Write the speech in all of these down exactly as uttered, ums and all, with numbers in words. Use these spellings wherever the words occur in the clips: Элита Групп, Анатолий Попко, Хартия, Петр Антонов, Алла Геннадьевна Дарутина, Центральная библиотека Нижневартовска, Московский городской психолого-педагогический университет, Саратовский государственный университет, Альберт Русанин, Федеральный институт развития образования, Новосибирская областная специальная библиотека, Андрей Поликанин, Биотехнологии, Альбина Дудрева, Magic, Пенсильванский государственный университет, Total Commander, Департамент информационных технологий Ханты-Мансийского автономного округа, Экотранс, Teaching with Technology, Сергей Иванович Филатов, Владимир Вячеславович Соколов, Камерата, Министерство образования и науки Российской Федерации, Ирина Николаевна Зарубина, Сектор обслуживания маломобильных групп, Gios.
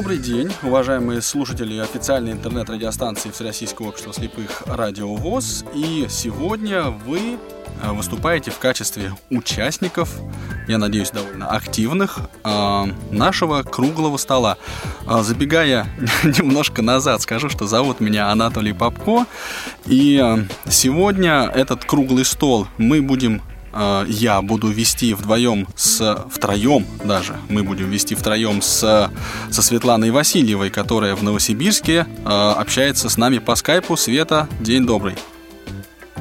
Добрый день, уважаемые слушатели официальной интернет-радиостанции Всероссийского общества слепых «Радио ВОС». И сегодня вы выступаете в качестве участников, я надеюсь, довольно активных, нашего круглого стола. Забегая немножко назад, скажу, что зовут меня Анатолий Попко. И сегодня этот круглый стол мы будем... Я буду вести вдвоем с... Втроем даже Мы будем вести втроем с, со Светланой Васильевой, которая в Новосибирске общается с нами по скайпу. Света, день добрый.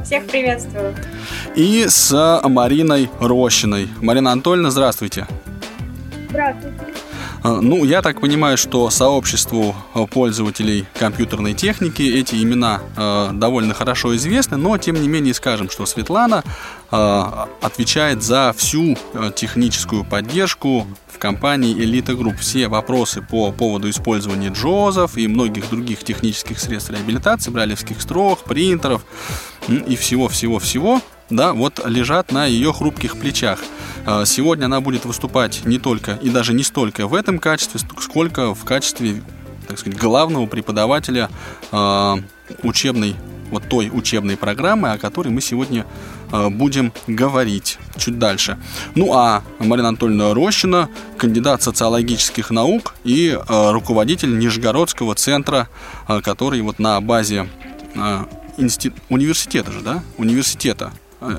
Всех приветствую. И с Мариной Рощиной. Марина Анатольевна, здравствуйте. Здравствуйте. Ну, я так понимаю, что сообществу пользователей компьютерной техники эти имена э, довольно хорошо известны, но, тем не менее, скажем, что Светлана э, отвечает за всю техническую поддержку в компании «Элита Групп». Все вопросы по поводу использования джозов и многих других технических средств реабилитации, брайлевских строк, принтеров и всего-всего-всего, да, вот лежат на ее хрупких плечах. Сегодня она будет выступать не только и даже не столько в этом качестве, сколько в качестве, так сказать, главного преподавателя учебной, вот той учебной программы, о которой мы сегодня будем говорить чуть дальше. Ну а Марина Анатольевна Рощина, кандидат социологических наук и руководитель Нижегородского центра, который вот на базе инсти... университета же, да? Университета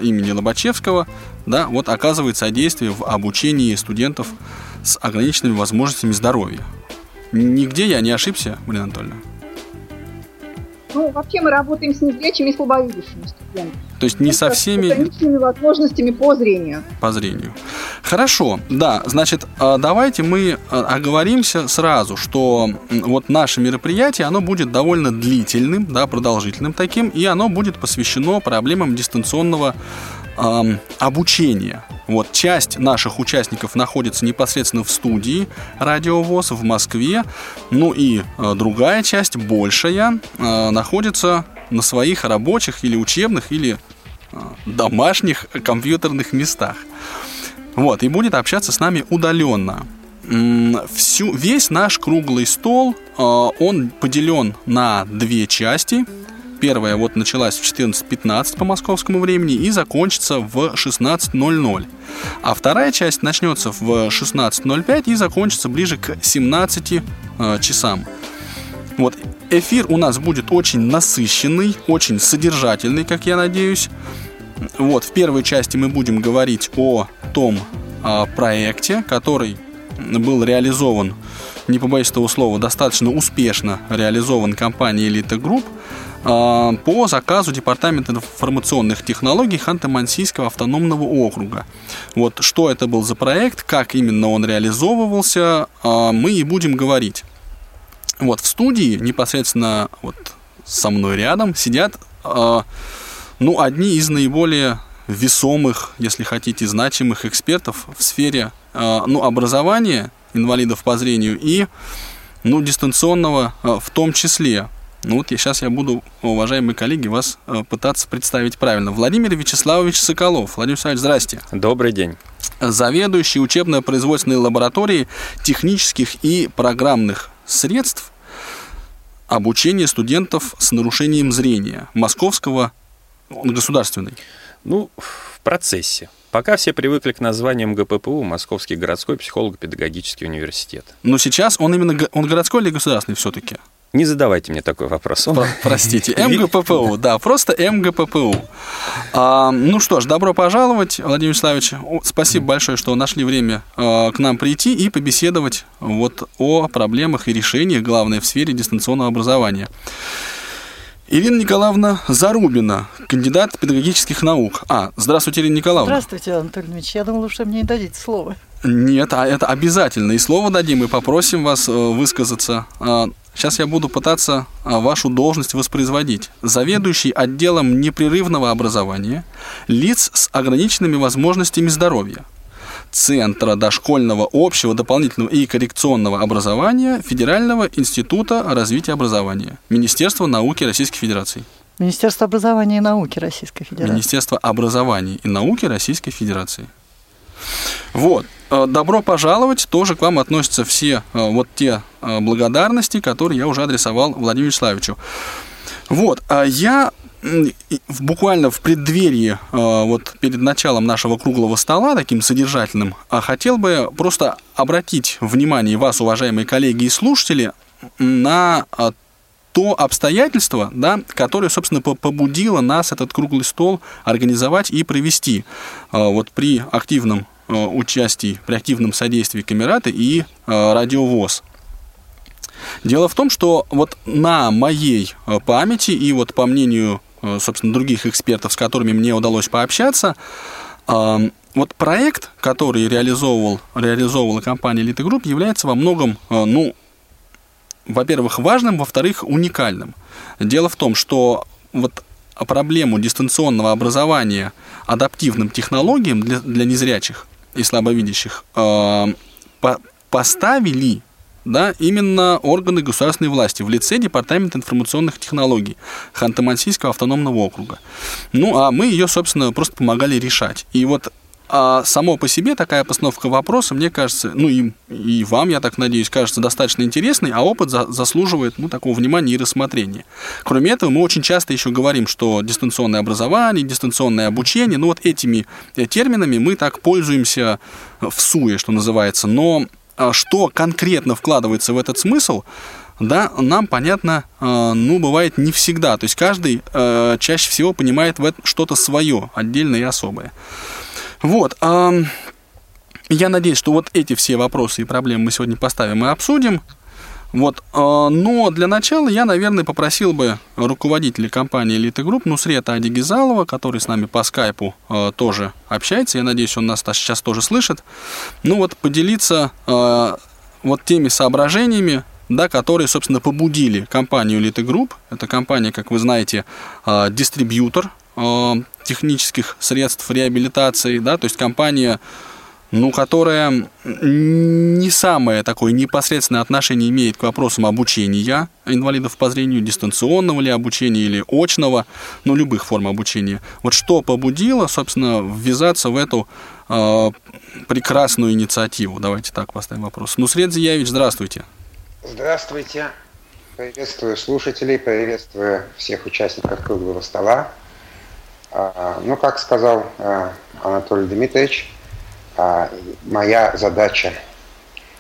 имени Лобачевского, да, вот оказывает содействие в обучении студентов с ограниченными возможностями здоровья. Нигде я не ошибся, Марина Анатольевна? Ну, вообще мы работаем с незрячими и слабовидящими студентами. То есть не со всеми... С ограниченными возможностями по зрению. По зрению. Хорошо, да, значит, давайте мы оговоримся сразу, что вот наше мероприятие, оно будет довольно длительным, да, продолжительным таким, и оно будет посвящено проблемам дистанционного обучения. Вот, часть наших участников находится непосредственно в студии Радио ВОС в Москве, ну и э, другая часть, большая, э, находится на своих рабочих или учебных, или э, домашних компьютерных местах. Вот, и будет общаться с нами удаленно. Всю, весь наш круглый стол, э, он поделен на две части. Первая вот началась в четырнадцать пятнадцать по московскому времени и закончится в шестнадцать ноль ноль. А вторая часть начнется в шестнадцать ноль пять и закончится ближе к семнадцати э, часам. Вот. Эфир у нас будет очень насыщенный, очень содержательный, как я надеюсь. Вот. В первой части мы будем говорить о том э, проекте, который был реализован, не побоюсь этого слова, достаточно успешно реализован компанией «Элита Групп» по заказу Департамента информационных технологий Ханты-Мансийского автономного округа. Вот что это был за проект, как именно он реализовывался, мы и будем говорить. Вот в студии непосредственно вот со мной рядом сидят, ну, одни из наиболее весомых, если хотите, значимых экспертов в сфере, ну, образования инвалидов по зрению и, ну, дистанционного в том числе. Ну вот я, сейчас я буду, уважаемые коллеги, вас э, пытаться представить правильно. Владимир Вячеславович Соколов. Владимир Вячеславович, здрасте. Добрый день. Заведующий учебно-производственной лабораторией технических и программных средств обучения студентов с нарушением зрения Московского государственный. Ну, в процессе. Пока все привыкли к названиям ГППУ, Московский городской психолого-педагогический университет. Но сейчас он именно он городской или государственный все-таки? Не задавайте мне такой вопрос. Про- простите, МГППУ, да, просто МГППУ. А, ну что ж, добро пожаловать, Владимир Вячеславович. Спасибо большое, что нашли время а, к нам прийти и побеседовать вот о проблемах и решениях, главное, в сфере дистанционного образования. Ирина Николаевна Зарубина, кандидат педагогических наук. А, здравствуйте, Ирина Николаевна. Здравствуйте, Анатолий Ильич. Я думала, что мне не дадите слово. Нет, а это обязательно. И слово дадим, и попросим вас высказаться. Сейчас я буду пытаться вашу должность воспроизводить. Заведующий отделом непрерывного образования лиц с ограниченными возможностями здоровья Центра дошкольного, общего, дополнительного и коррекционного образования Федерального института развития образования Министерства науки Российской Федерации. Министерство образования и науки Российской Федерации. Министерство образования и науки Российской Федерации. Вот. Добро пожаловать, тоже к вам относятся все вот те благодарности, которые я уже адресовал Владимиру Вячеславовичу. Вот, а я буквально в преддверии, вот перед началом нашего круглого стола, таким содержательным, хотел бы просто обратить внимание вас, уважаемые коллеги и слушатели, на то обстоятельство, да, которое, собственно, побудило нас этот круглый стол организовать и провести вот при активном участии, при активном содействии Камераты и Радио ВОС. Дело в том, что вот на моей памяти и вот по мнению, собственно, других экспертов, с которыми мне удалось пообщаться, вот проект, который реализовывал, реализовывала компания «Элита Групп», является во многом, ну, во-первых, важным, во-вторых, уникальным. Дело в том, что вот проблему дистанционного образования адаптивным технологиям для, для незрячих и слабовидящих э, по, поставили да, именно органы государственной власти в лице Департамента информационных технологий Ханты-Мансийского автономного округа. Ну, а мы ее, собственно, просто помогали решать. И вот а само по себе такая постановка вопроса, мне кажется, ну и, и вам, я так надеюсь, кажется достаточно интересной, а опыт за, заслуживает ну, такого внимания и рассмотрения. Кроме этого, мы очень часто еще говорим, что дистанционное образование, дистанционное обучение, ну вот этими терминами мы так пользуемся в суе, что называется. Но что конкретно вкладывается в этот смысл, да, нам, понятно, ну, бывает не всегда. То есть каждый чаще всего понимает в этом что-то свое, отдельное и особое. Вот, я надеюсь, что вот эти все вопросы и проблемы мы сегодня поставим и обсудим. Вот, но для начала я, наверное, попросил бы руководителя компании «Элита Групп» Нусрета Адигёзалова, который с нами по скайпу тоже общается, я надеюсь, он нас сейчас тоже слышит, ну вот поделиться вот теми соображениями, да, которые, собственно, побудили компанию «Элита Групп». Это компания, как вы знаете, дистрибьютор технических средств реабилитации, да, то есть компания, ну, которая не самое такое непосредственное отношение имеет к вопросам обучения инвалидов по зрению, дистанционного ли обучения или очного, ну, любых форм обучения. Вот что побудило, собственно, ввязаться в эту э, прекрасную инициативу? Давайте так поставим вопрос. Нусрет Зияевич, здравствуйте. Здравствуйте. Приветствую слушателей, приветствую всех участников круглого стола. Ну, как сказал Анатолий Дмитриевич, моя задача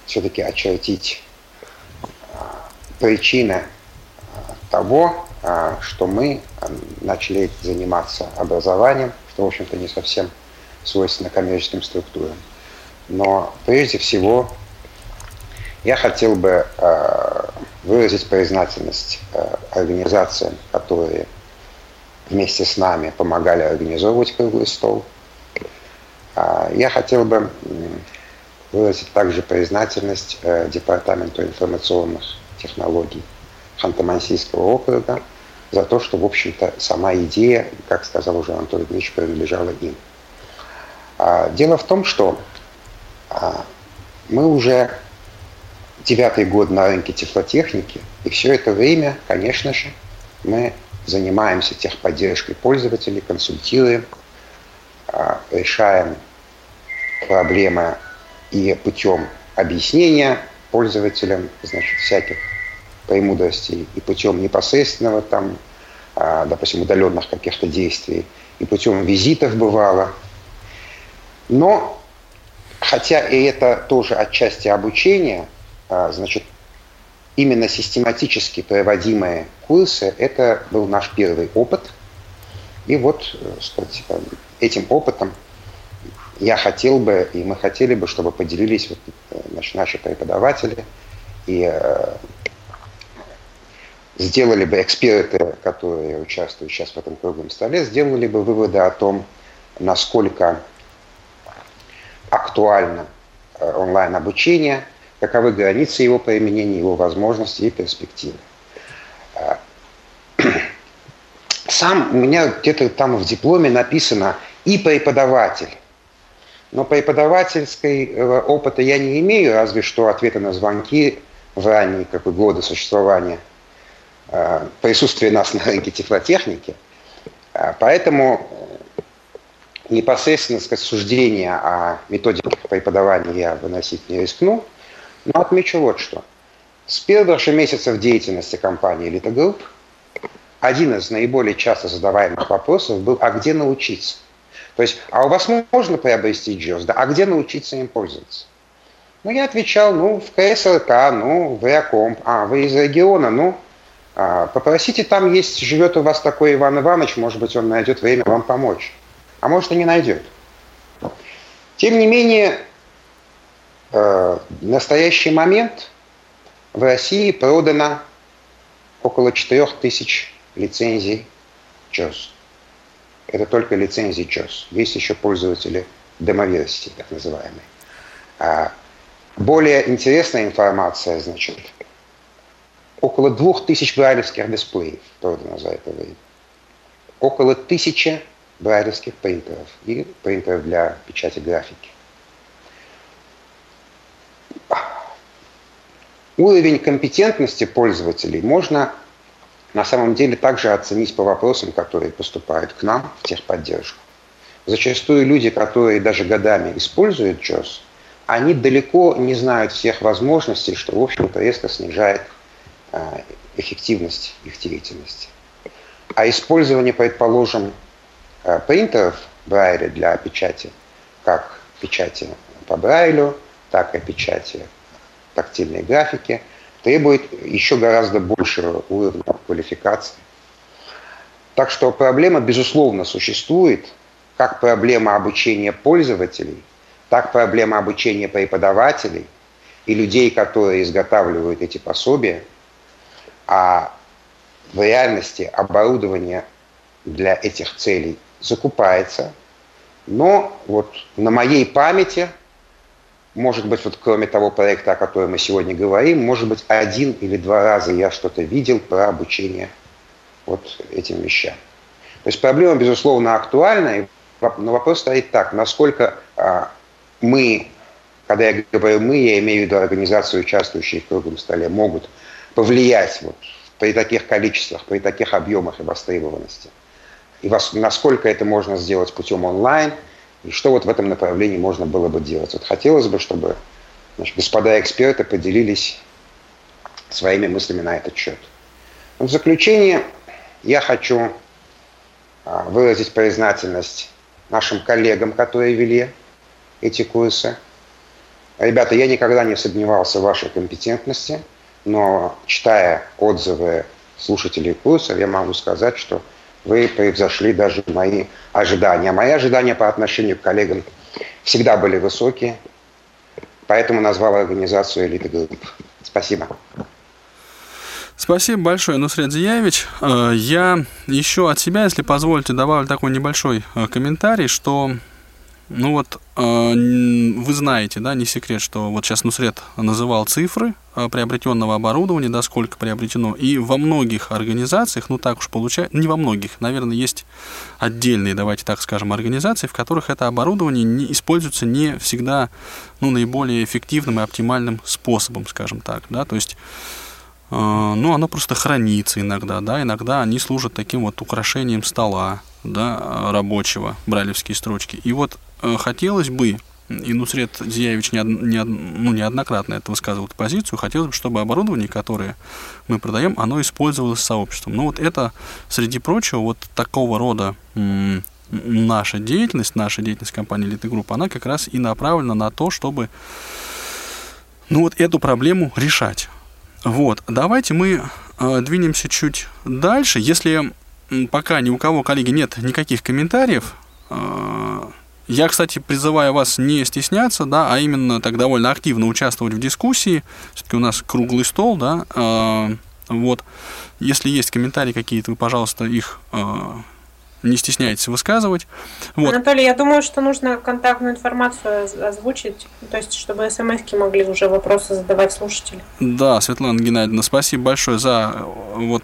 все-таки очертить причины того, что мы начали заниматься образованием, что, в общем-то, не совсем свойственно коммерческим структурам. Но прежде всего я хотел бы выразить признательность организациям, которые вместе с нами помогали организовывать круглый стол. Я хотел бы выразить также признательность Департаменту информационных технологий Ханты-Мансийского округа за то, что, в общем-то, сама идея, как сказал уже Анатолий Дмитриевич, принадлежала им. Дело в том, что мы уже девятый год на рынке тифлотехники, и все это время, конечно же, мы занимаемся техподдержкой пользователей, консультируем, решаем проблемы и путем объяснения пользователям, значит, всяких премудростей, и путем непосредственного, там, допустим, удаленных каких-то действий, и путем визитов бывало. Но, хотя и это тоже отчасти обучение, значит, именно систематически проводимые курсы – это был наш первый опыт. И вот, так сказать, этим опытом я хотел бы, и мы хотели бы, чтобы поделились вот, значит, наши преподаватели, и э, сделали бы эксперты, которые участвуют сейчас в этом круглом столе, сделали бы выводы о том, насколько актуально э, онлайн-обучение, каковы границы его применения, его возможности и перспективы. Сам у меня где-то там в дипломе написано «и преподаватель». Но преподавательского опыта я не имею, разве что ответы на звонки в ранние как бы, годы существования, присутствия нас на рынке тифлотехники. Поэтому непосредственно сказать, суждения о методике преподавания я выносить не рискну, но отмечу вот что. С первых же месяцев деятельности компании «Элита Групп» один из наиболее часто задаваемых вопросов был «А где научиться?». То есть «А у вас можно приобрести Gios? Да, а где научиться им пользоваться?». Ну, я отвечал, ну, в ка эс эр ка, ну, в Реакомп, а, вы из региона, ну, а, попросите, там есть, живет у вас такой Иван Иванович, может быть, он найдет время вам помочь. А может, и не найдет. Тем не менее, э, в настоящий момент в России продано около четырёх тысяч лицензий Gios. Это только лицензии Gios. Есть еще пользователи демоверсии, так называемые. Более интересная информация, значит, около двух тысяч брайлевских дисплеев продано за это время, около тысячи брайлевских принтеров и принтеров для печати графики. Уровень компетентности пользователей можно на самом деле также оценить по вопросам, которые поступают к нам в техподдержку. Зачастую люди, которые даже годами используют Gios, они далеко не знают всех возможностей, что, в общем-то, резко снижает эффективность их деятельности. А использование, предположим, принтеров Брайля для печати, как печати по Брайлю, так и печати тактильной графики, требует еще гораздо большего уровня квалификации. Так что проблема, безусловно, существует, как проблема обучения пользователей, так проблема обучения преподавателей и людей, которые изготавливают эти пособия, а в реальности оборудование для этих целей закупается. Но вот на моей памяти, может быть, вот кроме того проекта, о котором мы сегодня говорим, может быть, один или два раза я что-то видел про обучение вот этим вещам. То есть проблема, безусловно, актуальна, но вопрос стоит так, насколько... Мы, когда я говорю «мы», я имею в виду организации, участвующие в круглом столе, могут повлиять вот при таких количествах, при таких объемах и востребованности. И вас, насколько это можно сделать путем онлайн, и что вот в этом направлении можно было бы делать. Вот хотелось бы, чтобы, значит, господа эксперты поделились своими мыслями на этот счет. В заключение я хочу выразить признательность нашим коллегам, которые вели эти курсы. Ребята, я никогда не сомневался в вашей компетентности, но читая отзывы слушателей курсов, я могу сказать, что вы превзошли даже мои ожидания. Мои ожидания по отношению к коллегам всегда были высокие, поэтому назвал организацию «Элита Групп». Спасибо. Спасибо большое, Нусрет Зияевич. Я еще от себя, если позволите, добавлю такой небольшой комментарий, что... Ну вот, вы знаете, да, не секрет, что вот сейчас Нусрет называл цифры приобретенного оборудования, да, сколько приобретено, и во многих организациях, ну так уж получается, не во многих, наверное, есть отдельные, давайте так скажем, организации, в которых это оборудование не, используется не всегда, ну, наиболее эффективным и оптимальным способом, скажем так, да, то есть... Ну, оно просто хранится иногда, да, иногда они служат таким вот украшением стола, да, рабочего, брайлевские строчки. И вот э, хотелось бы, и Нусрет Зияевич не, не, ну, неоднократно это высказывал эту позицию, хотелось бы, чтобы оборудование, которое мы продаем, оно использовалось сообществом. Но вот это, среди прочего, вот такого рода м- наша деятельность, наша деятельность компании «Элита Групп», она как раз и направлена на то, чтобы, ну, вот эту проблему решать. Вот, давайте мы э, двинемся чуть дальше. Если пока ни у кого, коллеги, нет никаких комментариев, э, я, кстати, призываю вас не стесняться, да, а именно так довольно активно участвовать в дискуссии. Все-таки у нас круглый стол, да. Э, вот, если есть комментарии какие-то, вы, пожалуйста, их э, не стесняйтесь высказывать. Вот. Анатолий, я думаю, что нужно контактную информацию озвучить, то есть, чтобы смс-ки могли уже вопросы задавать слушатели. Да, Светлана Геннадьевна, спасибо большое за вот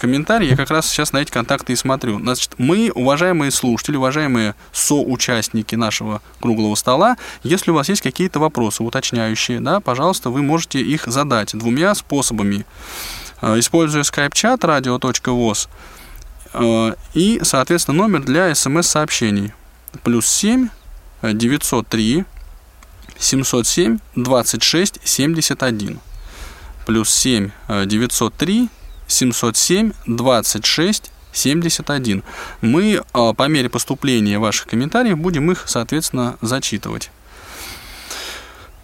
комментарий. Я как раз сейчас на эти контакты и смотрю. Значит, мы, уважаемые слушатели, уважаемые соучастники нашего круглого стола, если у вас есть какие-то вопросы уточняющие, да, пожалуйста, вы можете их задать двумя способами. Используя скайп-чат радио точка вос, и, соответственно, номер для смс-сообщений. плюс семь девятьсот три семьсот семь двадцать шесть семьдесят один. Плюс семь девятьсот три семьсот семь двадцать шесть семьдесят один. Мы по мере поступления ваших комментариев будем их, соответственно, зачитывать.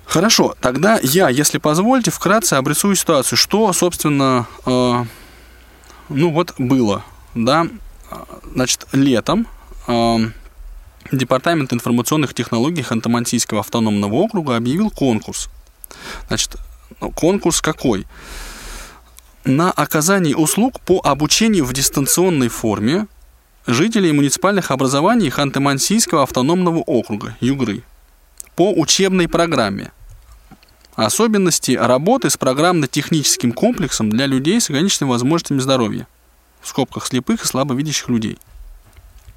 Хорошо, тогда я, если позволите, вкратце обрисую ситуацию, что, собственно, э, ну вот было, да, значит, летом э, Департамент информационных технологий Ханты-Мансийского автономного округа объявил конкурс. Значит, конкурс какой? На оказание услуг по обучению в дистанционной форме жителей муниципальных образований Ханты-Мансийского автономного округа, Югры, по учебной программе. Особенности работы с программно-техническим комплексом для людей с ограниченными возможностями здоровья. В скобках слепых и слабовидящих людей.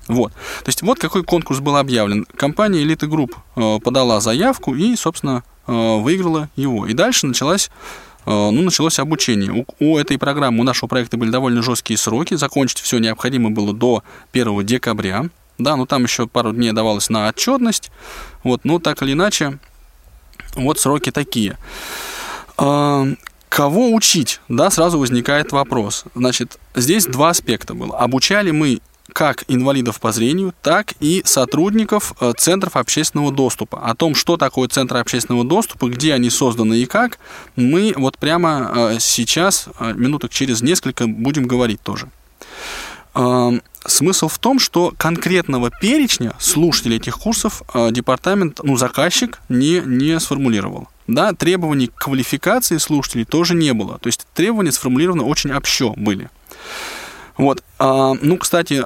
Вот. То есть вот какой конкурс был объявлен. Компания «Элита Групп» подала заявку и, собственно, выиграла его. И дальше началось, ну, началось обучение. У этой программы, у нашего проекта были довольно жесткие сроки. Закончить все необходимо было до первого декабря. Да, ну там еще пару дней давалось на отчетность. Вот, ну так или иначе, вот сроки такие. Кого учить? Да, сразу возникает вопрос. Значит, здесь два аспекта было. Обучали мы как инвалидов по зрению, так и сотрудников центров общественного доступа. О том, что такое центры общественного доступа, где они созданы и как, мы вот прямо сейчас, минуток через несколько, будем говорить тоже. Смысл в том, что конкретного перечня слушателей этих курсов департамент, ну, заказчик не, не сформулировал. Да, требований к квалификации слушателей тоже не было. То есть требования сформулированы очень общо были. Вот. Ну, кстати,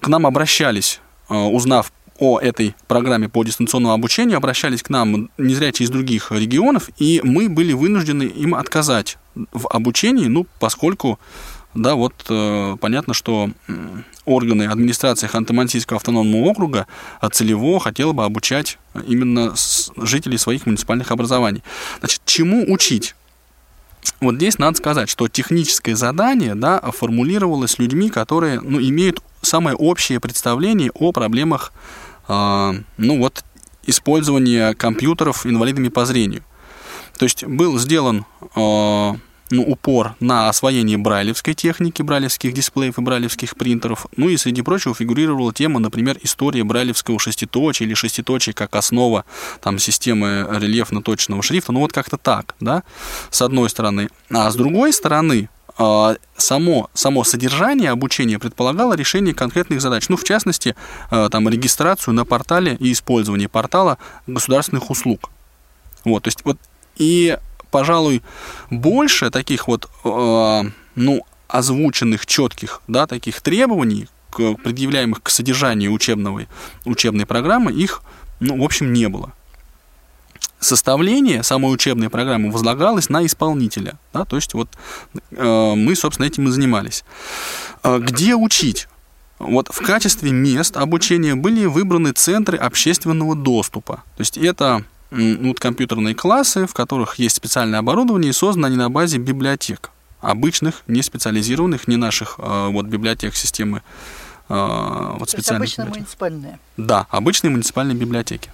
к нам обращались, узнав о этой программе по дистанционному обучению, обращались к нам незрячие из других регионов, и мы были вынуждены им отказать в обучении, ну, поскольку... Да, вот э, понятно, что органы администрации Ханты-Мансийского автономного округа целево хотели бы обучать именно жителей своих муниципальных образований. Значит, чему учить? Вот здесь надо сказать, что техническое задание, да, формулировалось людьми, которые, ну, имеют самое общее представление о проблемах, э, ну, вот, использования компьютеров инвалидами по зрению. То есть был сделан... Э, Ну, упор на освоение брайлевской техники, брайлевских дисплеев и брайлевских принтеров. Ну и, среди прочего, фигурировала тема, например, история брайлевского шеститочия или шеститочия как основа там, системы рельефно-точного шрифта. Ну вот как-то так, да, с одной стороны. А с другой стороны, само, само содержание обучения предполагало решение конкретных задач. Ну, в частности, там, регистрацию на портале и использование портала государственных услуг. Вот, то есть, вот и... Пожалуй, больше таких вот, э, ну, озвученных, четких, да, таких требований, к, предъявляемых к содержанию учебной, учебной программы, их, ну, в общем, не было. Составление самой учебной программы возлагалось на исполнителя, да, то есть вот э, мы, собственно, этим и занимались. Э, где учить? Вот в качестве мест обучения были выбраны центры общественного доступа, то есть это... Вот компьютерные классы, в которых есть специальное оборудование, и созданы они на базе библиотек. Обычных, не специализированных, не наших вот, библиотек системы. Вот, то есть обычные библиотек. Муниципальные? Да, обычные муниципальные библиотеки.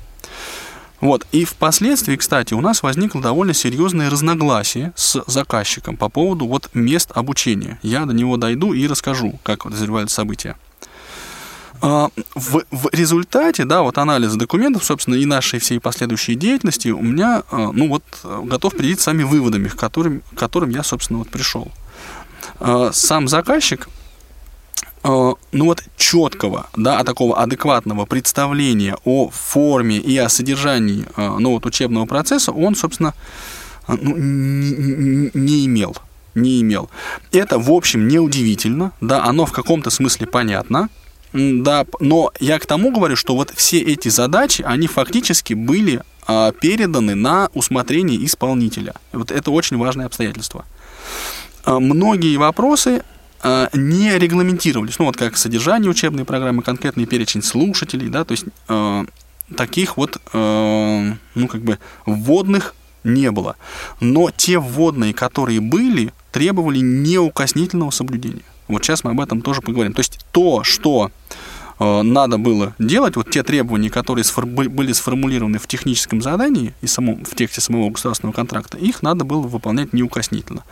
Вот. И впоследствии, кстати, у нас возникло довольно серьезное разногласие с заказчиком по поводу вот, мест обучения. Я до него дойду и расскажу, как развиваются события. В, в результате, да, вот анализа документов, собственно, и нашей всей последующей деятельности у меня, ну вот, готов прийти с самими выводами, к которым, к которым я, собственно, вот пришел. Сам заказчик, ну вот, четкого, да, такого адекватного представления о форме и о содержании, ну вот, учебного процесса он, собственно, ну, не, не имел, не имел. Это, в общем, неудивительно, да, оно в каком-то смысле понятно. Да, но я к тому говорю, что вот все эти задачи, они фактически были э, переданы на усмотрение исполнителя. Вот это очень важное обстоятельство. Э, многие вопросы э, не регламентировались. Ну вот как содержание учебной программы, конкретный перечень слушателей, да, то есть э, таких вот, э, ну как бы вводных не было. Но те вводные, которые были, требовали неукоснительного соблюдения. Вот сейчас мы об этом тоже поговорим. То есть то, что надо было делать, вот те требования, которые были сформулированы в техническом задании и самом, в тексте самого государственного контракта, их надо было выполнять неукоснительно.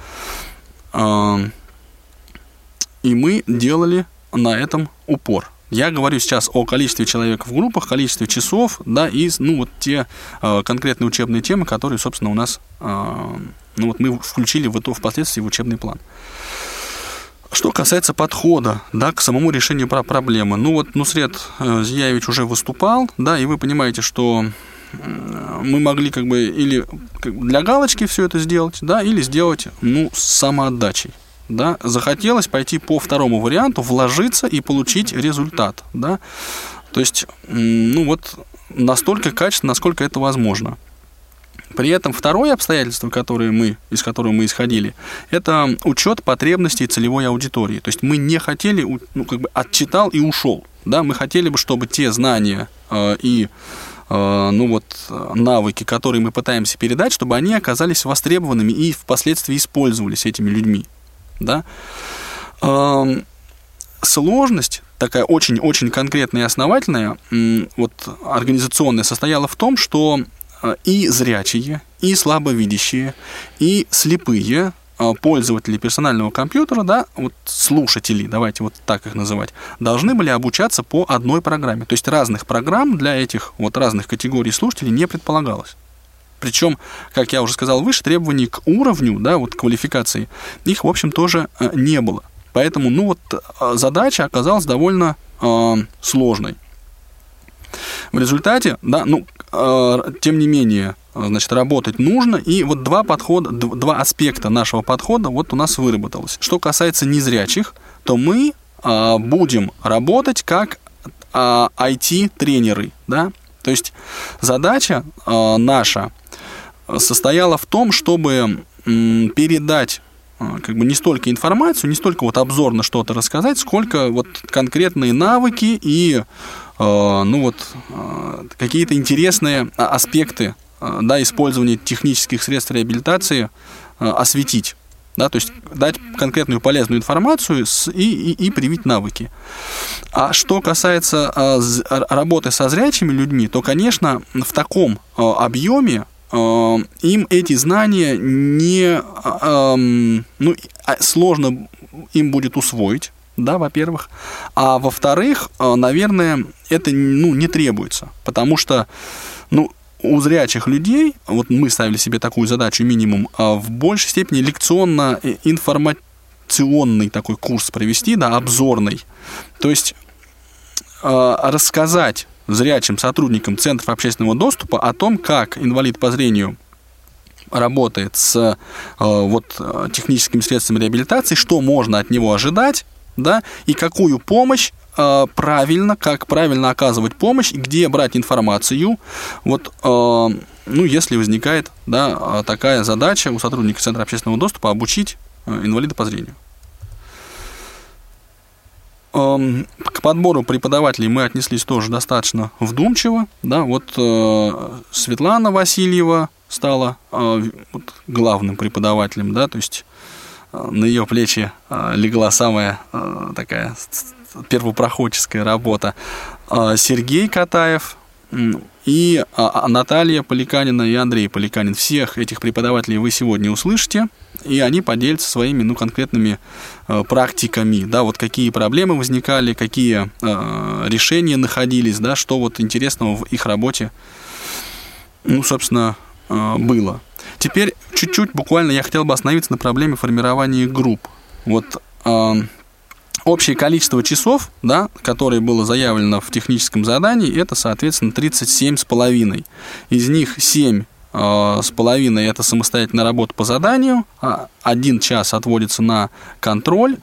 И мы делали на этом упор. Я говорю сейчас о количестве человек в группах, количестве часов, да, и ну, вот те э, конкретные учебные темы, которые, собственно, у нас э, ну, вот мы включили в итог впоследствии в учебный план. Что касается подхода, да, к самому решению про проблемы. Ну вот Нусрет Зияевич уже выступал, да, и вы понимаете, что мы могли как бы или для галочки все это сделать, да, или сделать ну, с самоотдачей. Да, захотелось пойти по второму варианту, вложиться и получить результат, да? То есть, ну вот, настолько качественно, насколько это возможно. При этом второе обстоятельство, которое мы, из которого мы исходили, это учет потребностей целевой аудитории. То есть мы не хотели, ну, как бы отчитал и ушел, да? Мы хотели бы, чтобы те знания э, и ну вот, навыки, которые мы пытаемся передать, чтобы они оказались востребованными и впоследствии использовались этими людьми. Да? Эм, сложность, такая очень-очень конкретная и основательная, м, вот, организационная, состояла в том, что и зрячие, и слабовидящие, и слепые пользователи персонального компьютера, да, вот слушатели, давайте вот так их называть, должны были обучаться по одной программе. То есть разных программ для этих вот разных категорий слушателей не предполагалось. Причем, как я уже сказал выше, требований к уровню, да, вот квалификации, их, в общем, тоже не было. Поэтому, ну вот, задача оказалась довольно э, сложной. В результате, да, ну, э, тем не менее, значит, работать нужно. И вот два подхода, два аспекта нашего подхода вот у нас выработалось. Что касается незрячих, то мы э, будем работать как э, ай ти-тренеры, да. То есть задача э, наша состояла в том, чтобы передать как бы не столько информацию, не столько вот обзорно что-то рассказать, сколько вот конкретные навыки и ну вот, какие-то интересные аспекты, да, использования технических средств реабилитации осветить. Да, то есть дать конкретную полезную информацию и, и, и привить навыки. А что касается работы со зрячими людьми, то, конечно, в таком объеме им эти знания не, ну, сложно им будет усвоить, да, во-первых. А во-вторых, наверное, это, ну, не требуется, потому что, ну, у зрячих людей, вот мы ставили себе такую задачу минимум, в большей степени лекционно-информационный такой курс провести, да, обзорный. То есть рассказать зрячим сотрудникам центров общественного доступа о том, как инвалид по зрению работает с вот, техническими средствами реабилитации, что можно от него ожидать, да, и какую помощь э, правильно, как правильно оказывать помощь, где брать информацию, вот, э, ну, если возникает, да, такая задача у сотрудника Центра общественного доступа обучить э, инвалида по зрению. Э, к подбору преподавателей мы отнеслись тоже достаточно вдумчиво, да, вот э, Светлана Васильева стала э, вот, главным преподавателем, да, то есть на ее плечи легла самая такая первопроходческая работа. Сергей Катаев и Наталья Поликанина и Андрей Поликанин. Всех этих преподавателей вы сегодня услышите, и они поделятся своими, ну, конкретными практиками, да, вот какие проблемы возникали, какие решения находились, да, что вот интересного в их работе, ну, собственно, было. Теперь чуть-чуть буквально я хотел бы остановиться на проблеме формирования групп. Вот э, общее количество часов, да, которое было заявлено в техническом задании, это, соответственно, тридцать семь с половиной. Из них семь с половиной это самостоятельная работа по заданию, один час отводится на контроль,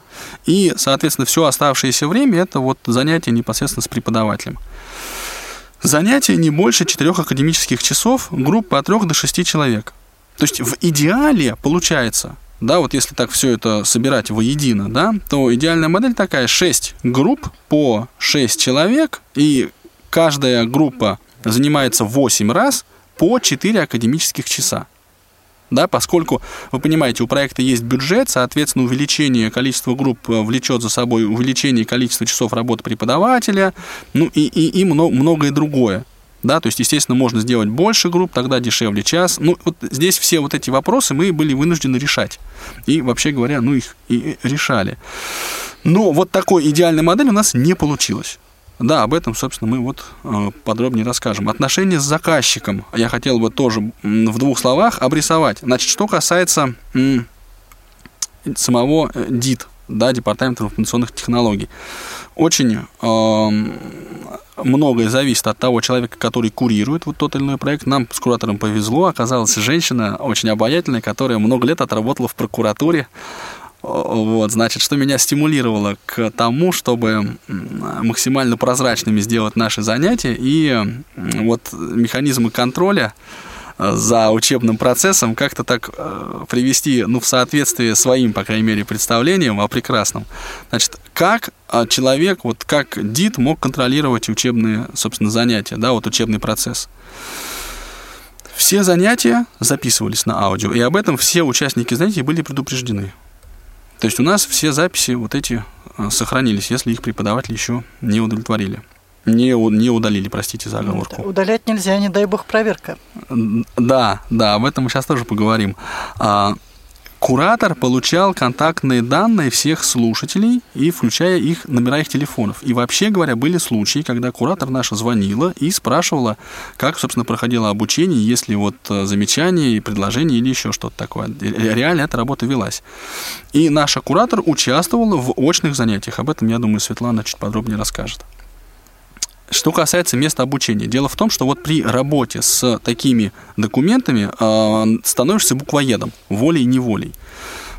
и, соответственно, все оставшееся время это вот занятия непосредственно с преподавателем. Занятия не больше четырех академических часов, группы от трех до шести человек. То есть в идеале получается, да, вот если так все это собирать воедино, да, то идеальная модель такая: шесть групп по шесть человек, и каждая группа занимается восемь раз по четыре академических часа. Да, поскольку, вы понимаете, у проекта есть бюджет, соответственно, увеличение количества групп влечет за собой увеличение количества часов работы преподавателя, ну и, и, и многое другое. Да, то есть, естественно, можно сделать больше групп, тогда дешевле час. Ну, вот здесь все вот эти вопросы мы были вынуждены решать. И, вообще говоря, ну, их и решали. Но вот такой идеальной модели у нас не получилось. Да, об этом, собственно, мы вот подробнее расскажем. Отношения с заказчиком я хотел бы тоже в двух словах обрисовать. Значит, что касается самого ДИТ, да, Департамента информационных технологий. Очень э, многое зависит от того человека, который курирует вот тот или иной проект. Нам с куратором повезло, оказалась женщина очень обаятельная, которая много лет отработала в прокуратуре. Вот, значит, что меня стимулировало к тому, чтобы максимально прозрачными сделать наши занятия. И вот механизмы контроля за учебным процессом как-то так привести, ну, в соответствие своим, по крайней мере, представлениям о прекрасном. Значит, как человек, вот как ДИТ мог контролировать учебные, собственно, занятия, да, вот учебный процесс. Все занятия записывались на аудио, и об этом все участники занятий были предупреждены. То есть у нас все записи вот эти сохранились, если их преподаватели еще не удовлетворили. Не, не удалили, простите за оговорку. Удалять нельзя, не дай бог проверка. Да, да, об этом мы сейчас тоже поговорим. Куратор получал контактные данные всех слушателей, и включая их номера их телефонов. И вообще говоря, были случаи, когда куратор наша звонила и спрашивала, как, собственно, проходило обучение, есть ли вот замечания, предложения или еще что-то такое. Реально эта работа велась. И наша куратор участвовала в очных занятиях. Об этом, я думаю, Светлана чуть подробнее расскажет. Что касается места обучения, дело в том, что вот при работе с такими документами э, становишься буквоедом, волей-неволей.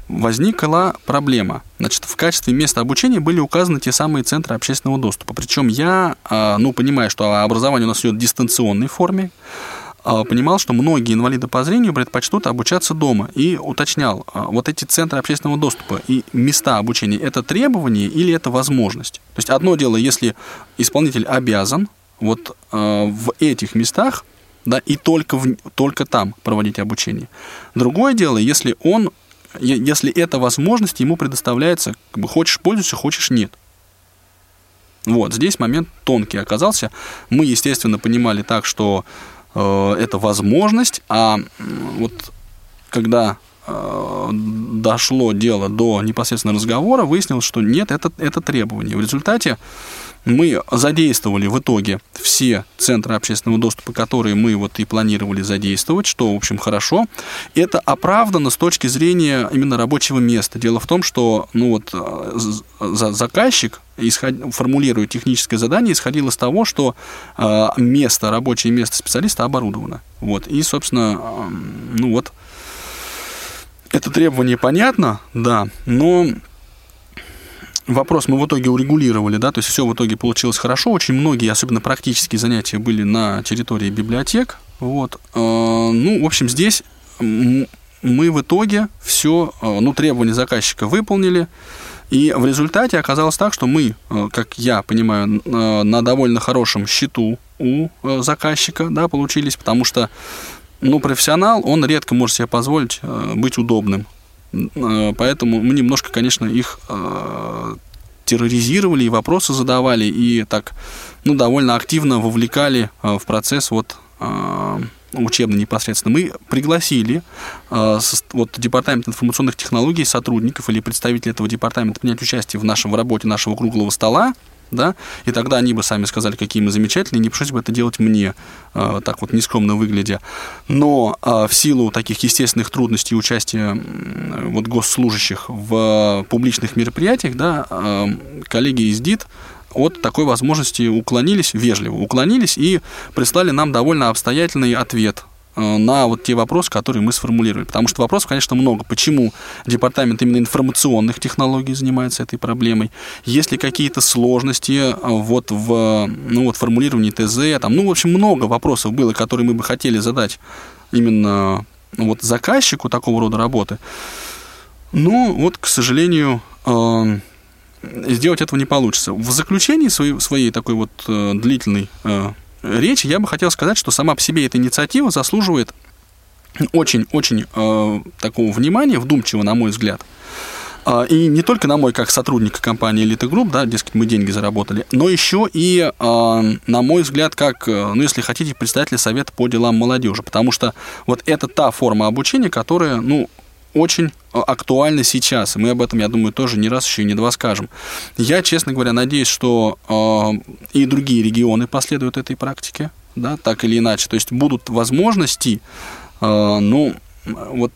Возникла проблема. Значит, в качестве места обучения были указаны те самые центры общественного доступа. Причем я, э, ну, понимаю, что образование у нас идет в дистанционной форме, э, понимал, что многие инвалиды по зрению предпочтут обучаться дома. И уточнял, э, вот эти центры общественного доступа и места обучения – это требование или это возможность? То есть одно дело, если исполнитель обязан вот э, в этих местах, да, и только, в, только там проводить обучение. Другое дело, если он, если эта возможность ему предоставляется, как бы, хочешь пользуйся, хочешь нет. Вот, здесь момент тонкий оказался. Мы, естественно, понимали так, что э, это возможность, а вот когда... дошло дело до непосредственно разговора, выяснилось, что нет, это, это требование. В результате мы задействовали в итоге все центры общественного доступа, которые мы вот и планировали задействовать, что, в общем, хорошо. Это оправдано с точки зрения именно рабочего места. Дело в том, что, ну, вот, заказчик исход... формулируя техническое задание, исходил из того, что место, рабочее место специалиста оборудовано. Вот. И, собственно, ну вот, это требование понятно, да, но вопрос мы в итоге урегулировали, да, то есть все в итоге получилось хорошо. Очень многие, особенно практические занятия, были на территории библиотек. Вот. Ну, в общем, здесь мы в итоге все, ну, требования заказчика выполнили. И в результате оказалось так, что мы, как я понимаю, на довольно хорошем счету у заказчика, да, получились, потому что, ну, профессионал, он редко может себе позволить быть удобным. Поэтому мы немножко, конечно, их терроризировали, и вопросы задавали, и так, ну, довольно активно вовлекали в процесс вот учебный непосредственно. Мы пригласили вот Департамент информационных технологий, сотрудников или представителей этого департамента принять участие в нашем, в работе нашего круглого стола. Да? И тогда они бы сами сказали, какие мы замечательные, не пришлось бы это делать мне, э, так вот нескромно выглядя. Но э, в силу таких естественных трудностей участия э, вот, госслужащих в э, публичных мероприятиях, да, э, коллеги из ДИТ от такой возможности уклонились, вежливо уклонились и прислали нам довольно обстоятельный ответ на вот те вопросы, которые мы сформулировали. Потому что вопросов, конечно, много. Почему департамент именно информационных технологий занимается этой проблемой? Есть ли какие-то сложности вот в, ну, вот, формулировании ТЗ? Там, ну, в общем, много вопросов было, которые мы бы хотели задать именно вот заказчику такого рода работы. Но вот, к сожалению, сделать этого не получится. В заключении своей, своей такой вот длительной речи я бы хотел сказать, что сама по себе эта инициатива заслуживает очень-очень э, такого внимания, вдумчивого, на мой взгляд. И не только на мой, как сотрудника компании «Элита Групп», да, дескать, мы деньги заработали, но еще и, на мой взгляд, как, ну, если хотите, председателя совета по делам молодежи, потому что вот это та форма обучения, которая, ну, очень актуальна сейчас, и мы об этом, я думаю, тоже не раз еще и не два скажем. Я, честно говоря, надеюсь, что и другие регионы последуют этой практике, да, так или иначе, то есть будут возможности, ну, вот...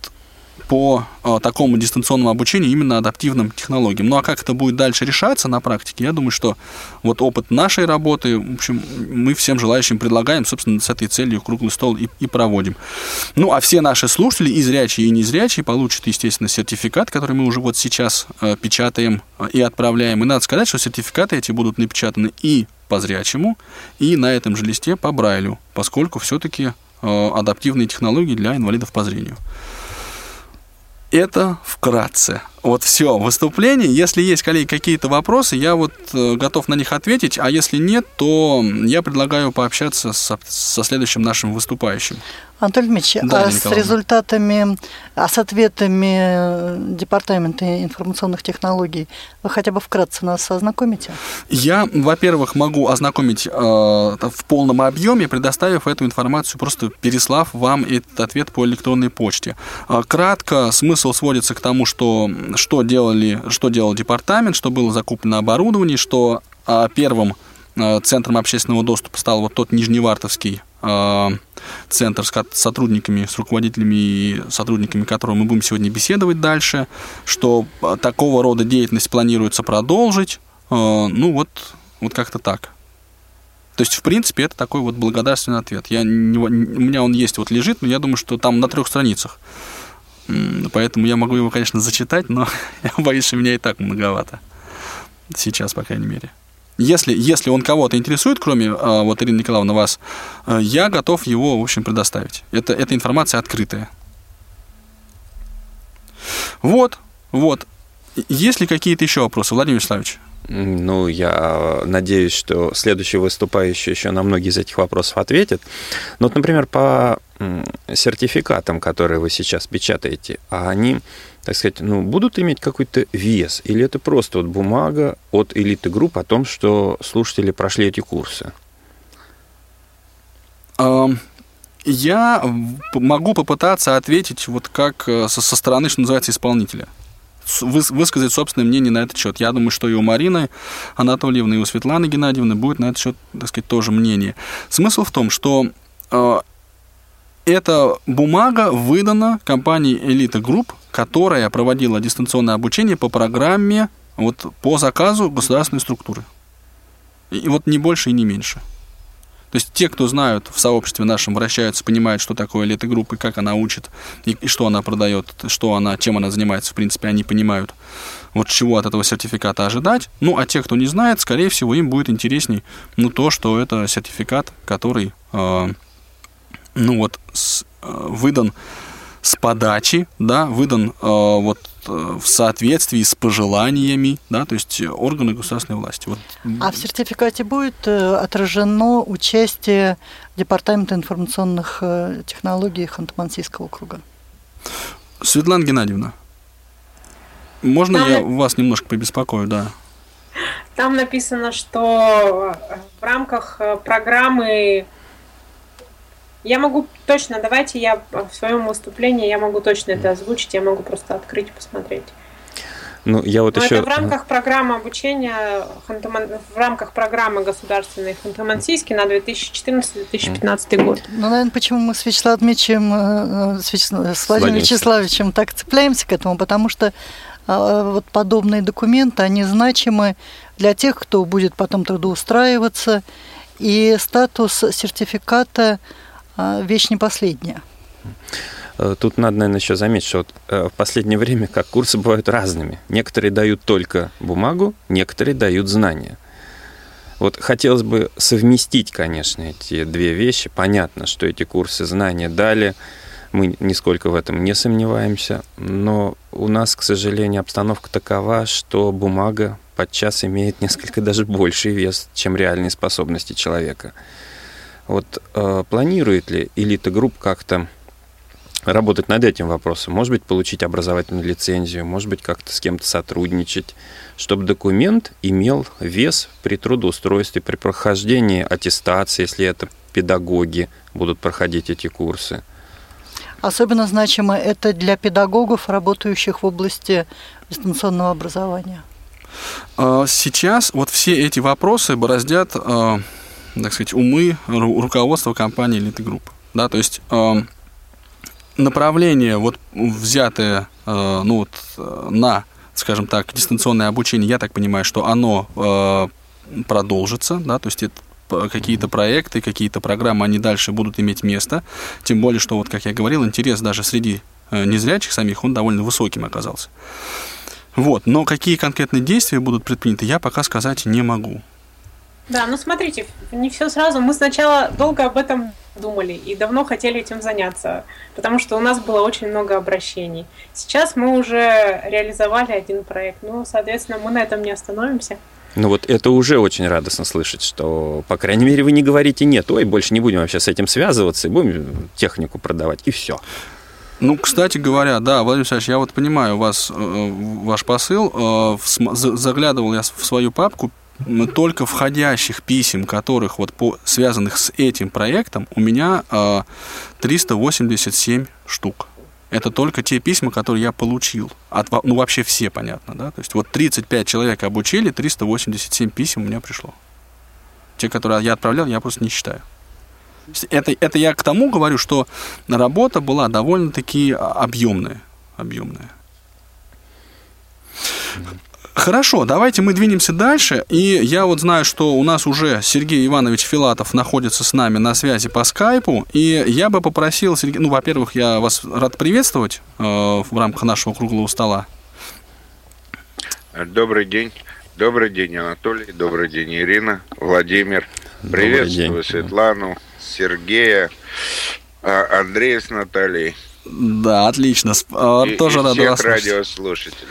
по такому дистанционному обучению именно адаптивным технологиям. Ну, а как это будет дальше решаться на практике, я думаю, что вот опыт нашей работы, в общем, мы всем желающим предлагаем, собственно, с этой целью круглый стол и, и проводим. Ну, а все наши слушатели, и зрячие, и незрячие, получат, естественно, сертификат, который мы уже вот сейчас печатаем и отправляем. И надо сказать, что сертификаты эти будут напечатаны и по зрячему, и на этом же листе по Брайлю, поскольку все-таки адаптивные технологии для инвалидов по зрению. Это вкратце. Вот все выступление. Если есть, коллеги, какие-то вопросы, я вот готов на них ответить, а если нет, то я предлагаю пообщаться со, со следующим нашим выступающим. Анатолий Дмитриевич, да, а с результатами, а с ответами Департамента информационных технологий вы хотя бы вкратце нас ознакомите? Я, во-первых, могу ознакомить э, в полном объеме, предоставив эту информацию, просто переслав вам этот ответ по электронной почте. Кратко, смысл сводится к тому, что что, делали, что делал департамент, что было закуплено оборудование, что э, первым э, центром общественного доступа стал вот тот нижневартовский центр с сотрудниками, с руководителями и сотрудниками, которого мы будем сегодня беседовать дальше, что такого рода деятельность планируется продолжить. Ну вот, вот как-то так. То есть, в принципе, это такой вот благодарственный ответ. Я, у меня он есть, вот лежит, но я думаю, что там на трех страницах. Поэтому я могу его, конечно, зачитать, но я боюсь, что меня и так многовато. Сейчас, по крайней мере. Если, если он кого-то интересует, кроме вот, Ирины Николаевны, вас, я готов его, в общем, предоставить. Это, эта информация открытая. Вот, вот. Есть ли какие-то еще вопросы, Владимир Вячеславович? Ну, я надеюсь, что следующий выступающий еще на многие из этих вопросов ответит. Ну, вот, например, по сертификатам, которые вы сейчас печатаете, а они... так сказать, ну, будут иметь какой-то вес? Или это просто вот бумага от Элиты Групп о том, что слушатели прошли эти курсы? Я могу попытаться ответить вот как со стороны, что называется, исполнителя. Высказать собственное мнение на этот счет. Я думаю, что и у Марины Анатольевны, и у Светланы Геннадьевны будет на этот счет, так сказать, тоже мнение. Смысл в том, что эта бумага выдана компанией «Элита Групп», которая проводила дистанционное обучение по программе, вот, по заказу государственной структуры. И вот не больше и не меньше. То есть те, кто знают, в сообществе нашем вращаются, понимают, что такое «Элита Групп», и как она учит, и, и что она продает, что она, чем она занимается, в принципе, они понимают, вот чего от этого сертификата ожидать. Ну, а те, кто не знает, скорее всего, им будет интересней, ну, то, что это сертификат, который, э, ну, вот, с, э, выдан с подачи, да, выдан э, вот, э, в соответствии с пожеланиями, да, то есть органы государственной власти. Вот. А в сертификате будет отражено участие Департамента информационных технологий Ханты-Мансийского округа? Светлана Геннадьевна, можно Там... я вас немножко побеспокою? Да. Там написано, что в рамках программы... Я могу точно, давайте я в своем выступлении, я могу точно это озвучить, я могу просто открыть и посмотреть. Ну, я вот Но еще... это в рамках программы обучения, в рамках программы государственной Ханты-Мансийский на две тысячи четырнадцатый - две тысячи пятнадцатый год. Ну, наверное, почему мы с Вячеславом Дмитриевичем, с, Вячеслав... с Владимиром Вячеславовичем так цепляемся к этому, потому что вот подобные документы, они значимы для тех, кто будет потом трудоустраиваться, и статус сертификата вещь не последняя. Тут надо, наверное, еще заметить, что вот в последнее время как курсы бывают разными. Некоторые дают только бумагу, некоторые дают знания. Вот хотелось бы совместить, конечно, эти две вещи. Понятно, что эти курсы знания дали, мы нисколько в этом не сомневаемся, но у нас, к сожалению, обстановка такова, что бумага подчас имеет несколько даже больший вес, чем реальные способности человека. Вот э, планирует ли Элита Групп как-то работать над этим вопросом. Может быть, получить образовательную лицензию, может быть, как-то с кем-то сотрудничать, чтобы документ имел вес при трудоустройстве, при прохождении аттестации, если это педагоги будут проходить эти курсы. Особенно значимо это для педагогов, работающих в области дистанционного образования. Сейчас вот все эти вопросы бороздят, так сказать, умы руководства компании «Элита Групп». Да, то есть направление, вот, взятое ну, вот, на, скажем так, дистанционное обучение, я так понимаю, что оно продолжится, да, то есть это какие-то проекты, какие-то программы, они дальше будут иметь место. Тем более, что, вот, как я говорил, интерес даже среди незрячих самих, он довольно высоким оказался. Вот. Но какие конкретные действия будут предприняты, я пока сказать не могу. Да, ну смотрите, не все сразу. Мы сначала долго об этом думали и давно хотели этим заняться, потому что у нас было очень много обращений. Сейчас мы уже реализовали один проект, ну, соответственно, мы на этом не остановимся. Ну вот это уже очень радостно слышать, что, по крайней мере, вы не говорите «нет», ой, больше не будем вообще с этим связываться, и будем технику продавать, и все. Ну, кстати говоря, да, Владимир Вячеславович, я вот понимаю вас, ваш посыл. Заглядывал я в свою папку, только входящих писем, которых вот по, связанных с этим проектом, у меня триста восемьдесят семь штук. Это только те письма, которые я получил. От, ну, вообще все, понятно, да? То есть вот тридцать пять человек обучили, триста восемьдесят семь писем у меня пришло. Те, которые я отправлял, я просто не считаю. Это, это я к тому говорю, что работа была довольно-таки объемная. объемная. Хорошо, давайте мы двинемся дальше. И я вот знаю, что у нас уже Сергей Иванович Филатов находится с нами на связи по скайпу. И я бы попросил, Сергей, ну, во-первых, я вас рад приветствовать э, в рамках нашего круглого стола. Добрый день. Добрый день, Анатолий. Добрый день, Ирина, Владимир. Приветствую Светлану, Сергея, Андрея с Натальей. Да, отлично. И, Тоже и рад всех вас радиослушателей.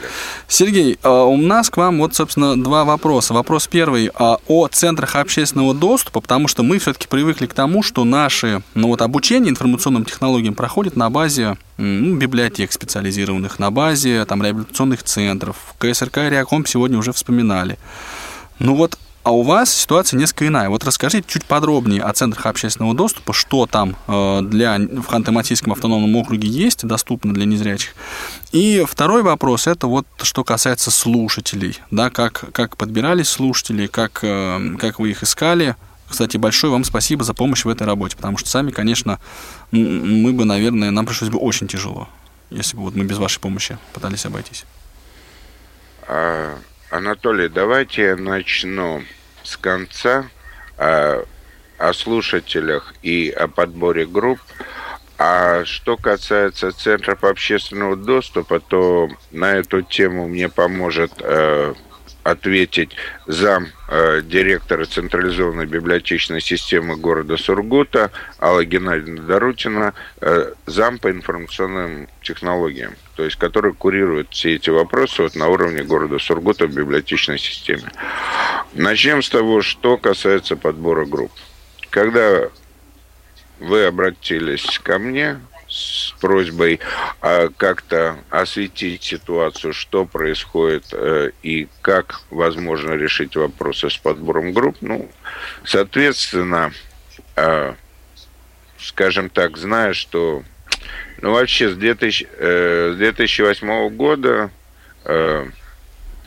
Сергей, у нас к вам вот, собственно, два вопроса. Вопрос первый о центрах общественного доступа, потому что мы все-таки привыкли к тому, что наше ну, вот, обучение информационным технологиям проходит на базе ну, библиотек специализированных, на базе там, реабилитационных центров. КСРК и Реакомп сегодня уже вспоминали. Ну вот, а у вас ситуация несколько иная. Вот расскажите чуть подробнее о центрах общественного доступа, что там для, в Ханты-Мансийском автономном округе есть, доступно для незрячих. И второй вопрос, это вот что касается слушателей. Да, как, как подбирались слушатели, как, как вы их искали. Кстати, большое вам спасибо за помощь в этой работе, потому что сами, конечно, мы бы, наверное, нам пришлось бы очень тяжело, если бы вот мы без вашей помощи пытались обойтись. Анатолий, давайте я начну с конца а, о слушателях и о подборе групп. А что касается центров общественного доступа, то на эту тему мне поможет а, ответить зам а, директора централизованной библиотечной системы города Сургута Алла Геннадьевна Дарутина, а, зам по информационным технологиям, то есть который курирует все эти вопросы вот на уровне города Сургута в библиотечной системе. Начнем с того, что касается подбора групп. Когда вы обратились ко мне с просьбой а, как-то осветить ситуацию, что происходит а, и как возможно решить вопросы с подбором групп, ну, соответственно, а, скажем так, зная, что Ну, вообще, с две тысячи восьмого года э,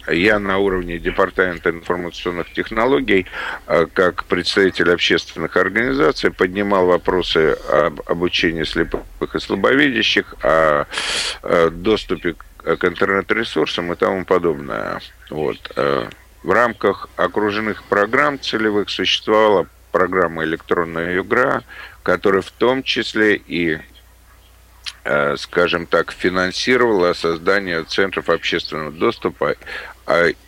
я на уровне Департамента информационных технологий, э, как представитель общественных организаций, поднимал вопросы об обучении слепых и слабовидящих, о, о доступе к, к интернет-ресурсам и тому подобное. Вот. Э, в рамках окруженных программ целевых существовала программа «Электронная Югра», которая в том числе и... скажем так, финансировала создание центров общественного доступа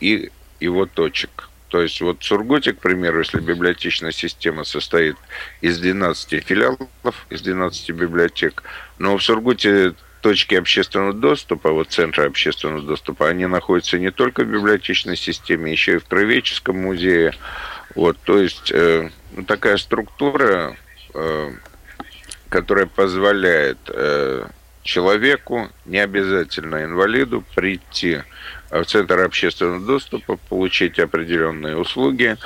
и его точек. То есть вот в Сургуте, к примеру, если библиотечная система состоит из двенадцати филиалов, из двенадцати библиотек, но в Сургуте точки общественного доступа, вот центры общественного доступа, они находятся не только в библиотечной системе, еще и в Краеведческом музее. Вот, то есть э, такая структура... Э, которая позволяет э, человеку, не обязательно инвалиду, прийти в центр общественного доступа, получить определенные услуги,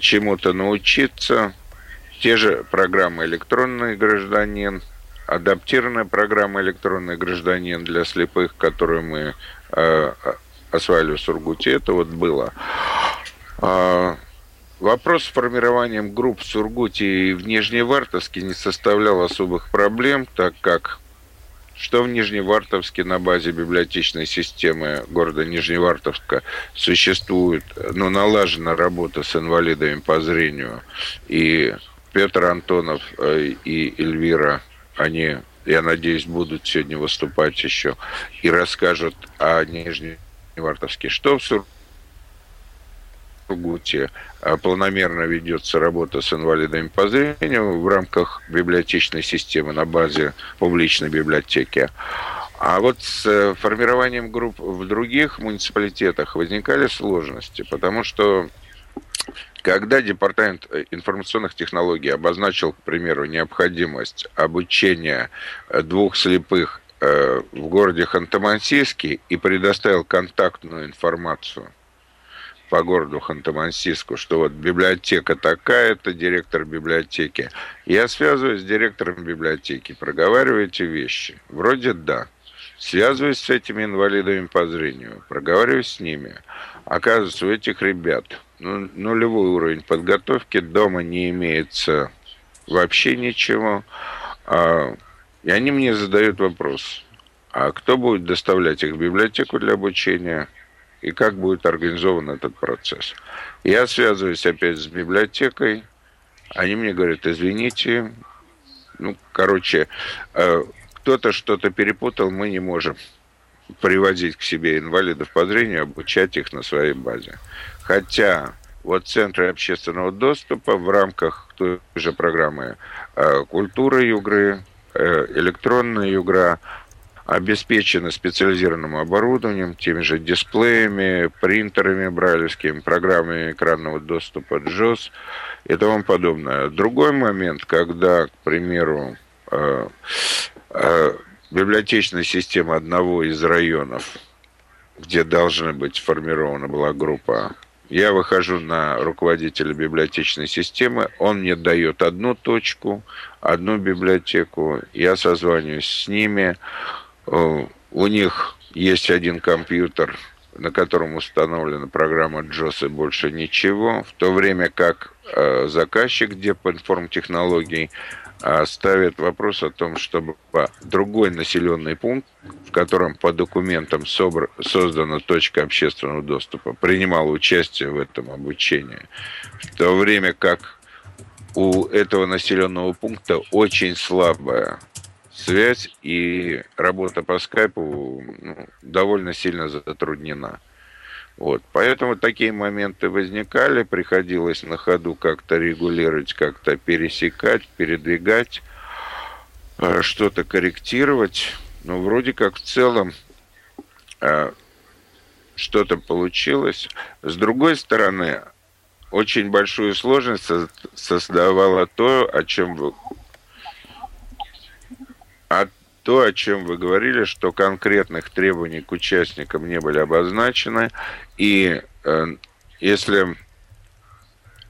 чему-то научиться. Те же программы «Электронный гражданин», адаптированная программа «Электронный гражданин» для слепых, которую мы э, осваивали в Сургуте, это вот было. Э, вопрос с формированием групп в Сургуте и в Нижневартовске не составлял особых проблем, так как что в Нижневартовске на базе библиотечной системы города Нижневартовска существует, но ну, налажена работа с инвалидами по зрению. И Петр Антонов э, и Эльвира, они, я надеюсь, будут сегодня выступать еще и расскажут о Нижневартовске. Что в Сургуте планомерно ведется работа с инвалидами по зрению в рамках библиотечной системы на базе публичной библиотеки. А вот с формированием групп в других муниципалитетах возникали сложности, потому что когда Департамент информационных технологий обозначил, к примеру, необходимость обучения двух слепых в городе Ханты-Мансийске и предоставил контактную информацию по городу Ханты-Мансийску, что вот библиотека такая-то, директор библиотеки, я связываюсь с директором библиотеки, проговариваю эти вещи, вроде да. Связываюсь с этими инвалидами по зрению, проговариваю с ними. Оказывается, у этих ребят ну, нулевой уровень подготовки, дома не имеется вообще ничего. А, и они мне задают вопрос, а кто будет доставлять их в библиотеку для обучения и как будет организован этот процесс. Я связываюсь опять с библиотекой, они мне говорят, извините, ну, короче... кто-то что-то перепутал, мы не можем привозить к себе инвалидов по зрению, обучать их на своей базе. Хотя вот центры общественного доступа в рамках той же программы э, «Культура Югры», э, «Электронная Югра» обеспечены специализированным оборудованием, теми же дисплеями, принтерами брайлевскими, программами экранного доступа Gios и тому подобное. Другой момент, когда, к примеру, э, библиотечная система одного из районов, где должна быть сформирована была группа, я выхожу на руководителя библиотечной системы, он мне дает одну точку, одну библиотеку, я созваниваюсь с ними, у них есть один компьютер, на котором установлена программа Gios и больше ничего, в то время как заказчик Депинформтехнологий ставит вопрос о том, чтобы другой населенный пункт, в котором по документам собр... создана точка общественного доступа, принимал участие в этом обучении, в то время как у этого населенного пункта очень слабая связь и работа по скайпу ну, довольно сильно затруднена. Вот. Поэтому такие моменты возникали, приходилось на ходу как-то регулировать, как-то пересекать, передвигать, что-то корректировать. Но вроде как в целом что-то получилось. С другой стороны, очень большую сложность создавало то, о чем вы... От То, о чем вы говорили, что конкретных требований к участникам не были обозначены. И э, если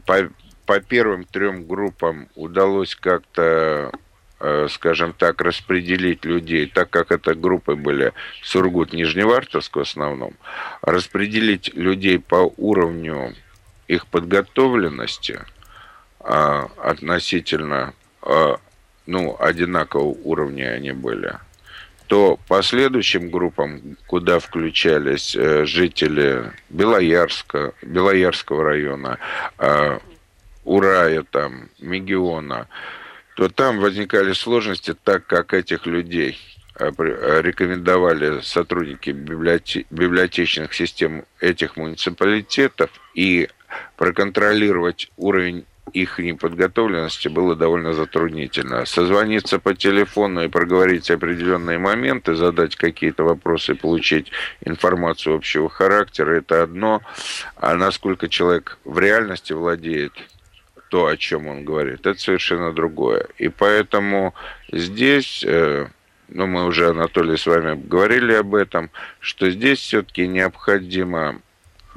по, по первым трем группам удалось как-то, э, скажем так, распределить людей, так как это группы были Сургут-Нижневартовск в основном, распределить людей по уровню их подготовленности э, относительно... Э, ну, одинакового уровня они были, то по следующим группам, куда включались э, жители Белоярска, Белоярского района, э, Урая, там, Мегиона, то там возникали сложности, так как этих людей рекомендовали сотрудники библиоте- библиотечных систем этих муниципалитетов, и проконтролировать уровень их неподготовленности было довольно затруднительно. Созвониться по телефону и проговорить определенные моменты, задать какие-то вопросы, получить информацию общего характера, это одно. А насколько человек в реальности владеет то, о чем он говорит, это совершенно другое. И поэтому здесь но мы уже, Анатолий, с вами говорили об этом, что здесь все-таки необходимо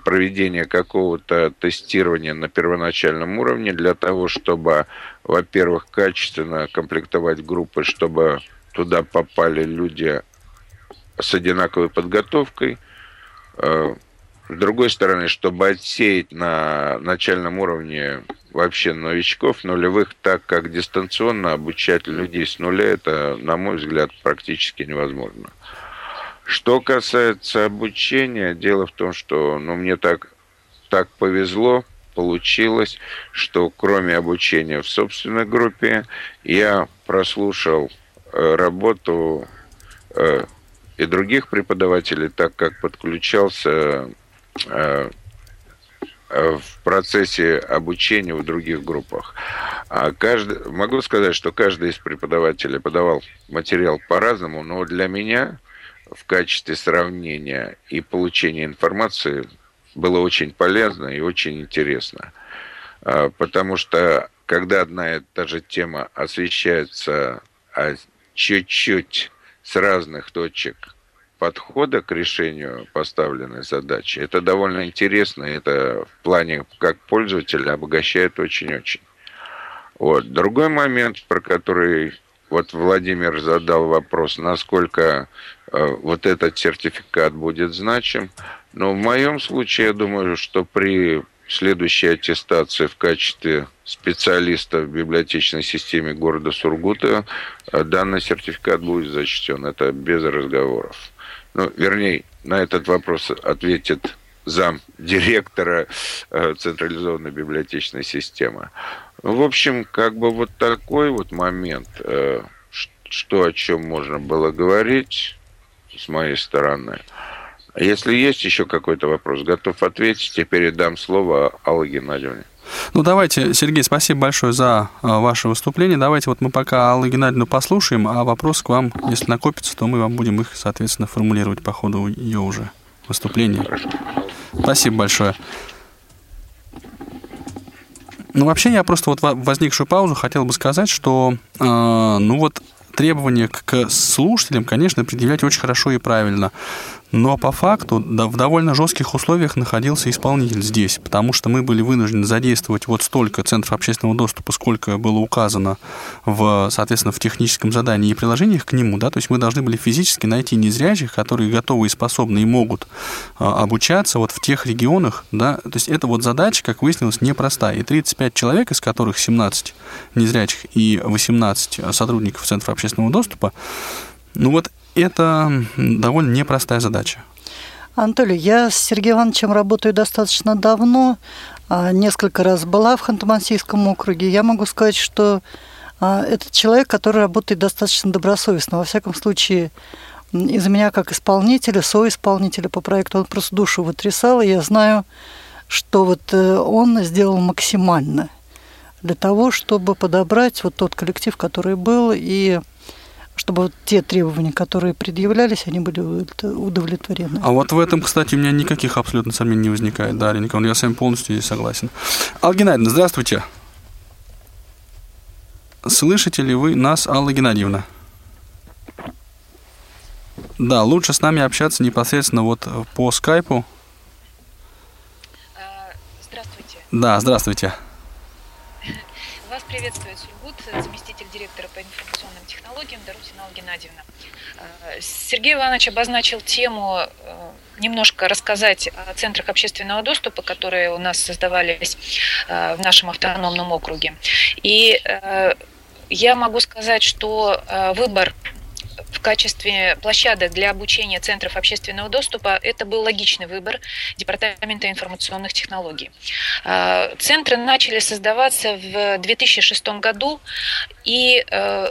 проведение какого-то тестирования на первоначальном уровне для того, чтобы, во-первых, качественно комплектовать группы, чтобы туда попали люди с одинаковой подготовкой. С другой стороны, чтобы отсеять на начальном уровне вообще новичков, нулевых, так как дистанционно обучать людей с нуля, это, на мой взгляд, практически невозможно. Что касается обучения, дело в том, что ну, мне так, так повезло, получилось, что кроме обучения в собственной группе, я прослушал э, работу э, и других преподавателей, так как подключался э, э, в процессе обучения в других группах. А каждый, могу сказать, что каждый из преподавателей подавал материал по-разному, но для меня в качестве сравнения и получения информации было очень полезно и очень интересно. Потому что, когда одна и та же тема освещается чуть-чуть с разных точек подхода к решению поставленной задачи, это довольно интересно, это в плане как пользователя обогащает очень-очень. Вот. Другой момент, про который... Вот Владимир задал вопрос, насколько э, вот этот сертификат будет значим. Но в моем случае, я думаю, что при следующей аттестации в качестве специалиста в библиотечной системе города Сургута э, данный сертификат будет зачтен. Это без разговоров. Ну, вернее, на этот вопрос ответит зам директора э, централизованной библиотечной системы. В общем, как бы вот такой вот момент, э, что о чем можно было говорить с моей стороны. Если есть еще какой-то вопрос, готов ответить. Теперь дам слово Алле Геннадьевне. Ну, давайте, Сергей, спасибо большое за ваше выступление. Давайте вот мы пока Аллу Геннадьевну послушаем, а вопрос к вам, если накопится, то мы вам будем их, соответственно, формулировать по ходу ее уже выступления. Хорошо. Спасибо большое. Ну, вообще, я просто вот в возникшую паузу хотел бы сказать, что, э, ну, вот требования к слушателям, конечно, предъявлять очень хорошо и правильно. Но по факту да, в довольно жестких условиях находился исполнитель здесь, потому что мы были вынуждены задействовать вот столько центров общественного доступа, сколько было указано в, соответственно, в техническом задании и приложениях к нему. Да? То есть мы должны были физически найти незрячих, которые готовы и способны и могут а, обучаться вот в тех регионах. Да? То есть эта вот задача, как выяснилось, непростая. И тридцать пять человек, из которых семнадцать незрячих и восемнадцать сотрудников центров общественного доступа, ну вот это довольно непростая задача. Анатолий, я с Сергеем Ивановичем работаю достаточно давно. Несколько раз была в Ханты-Мансийском округе. Я могу сказать, что это человек, который работает достаточно добросовестно. Во всяком случае, из меня как исполнителя, соисполнителя по проекту, он просто душу вытрясал. И я знаю, что вот он сделал максимально для того, чтобы подобрать вот тот коллектив, который был, и... чтобы вот те требования, которые предъявлялись, они были удовлетворены. А вот в этом, кстати, у меня никаких абсолютно сомнений не возникает, да, Ирина Николаевна, я с вами полностью здесь согласен. Алла Геннадьевна, здравствуйте. Слышите ли вы нас, Алла Геннадьевна? Да, лучше с нами общаться непосредственно вот по скайпу. Здравствуйте. Да, здравствуйте. Вас приветствует Сургут, заместитель директора по информационным технологиям Дарутина Алла Геннадьевна. Сергей Иванович обозначил тему немножко рассказать о центрах общественного доступа, которые у нас создавались в нашем автономном округе. И я могу сказать, что выбор в качестве площадок для обучения центров общественного доступа это был логичный выбор Департамента информационных технологий. Центры начали создаваться в две тысячи шестом году, и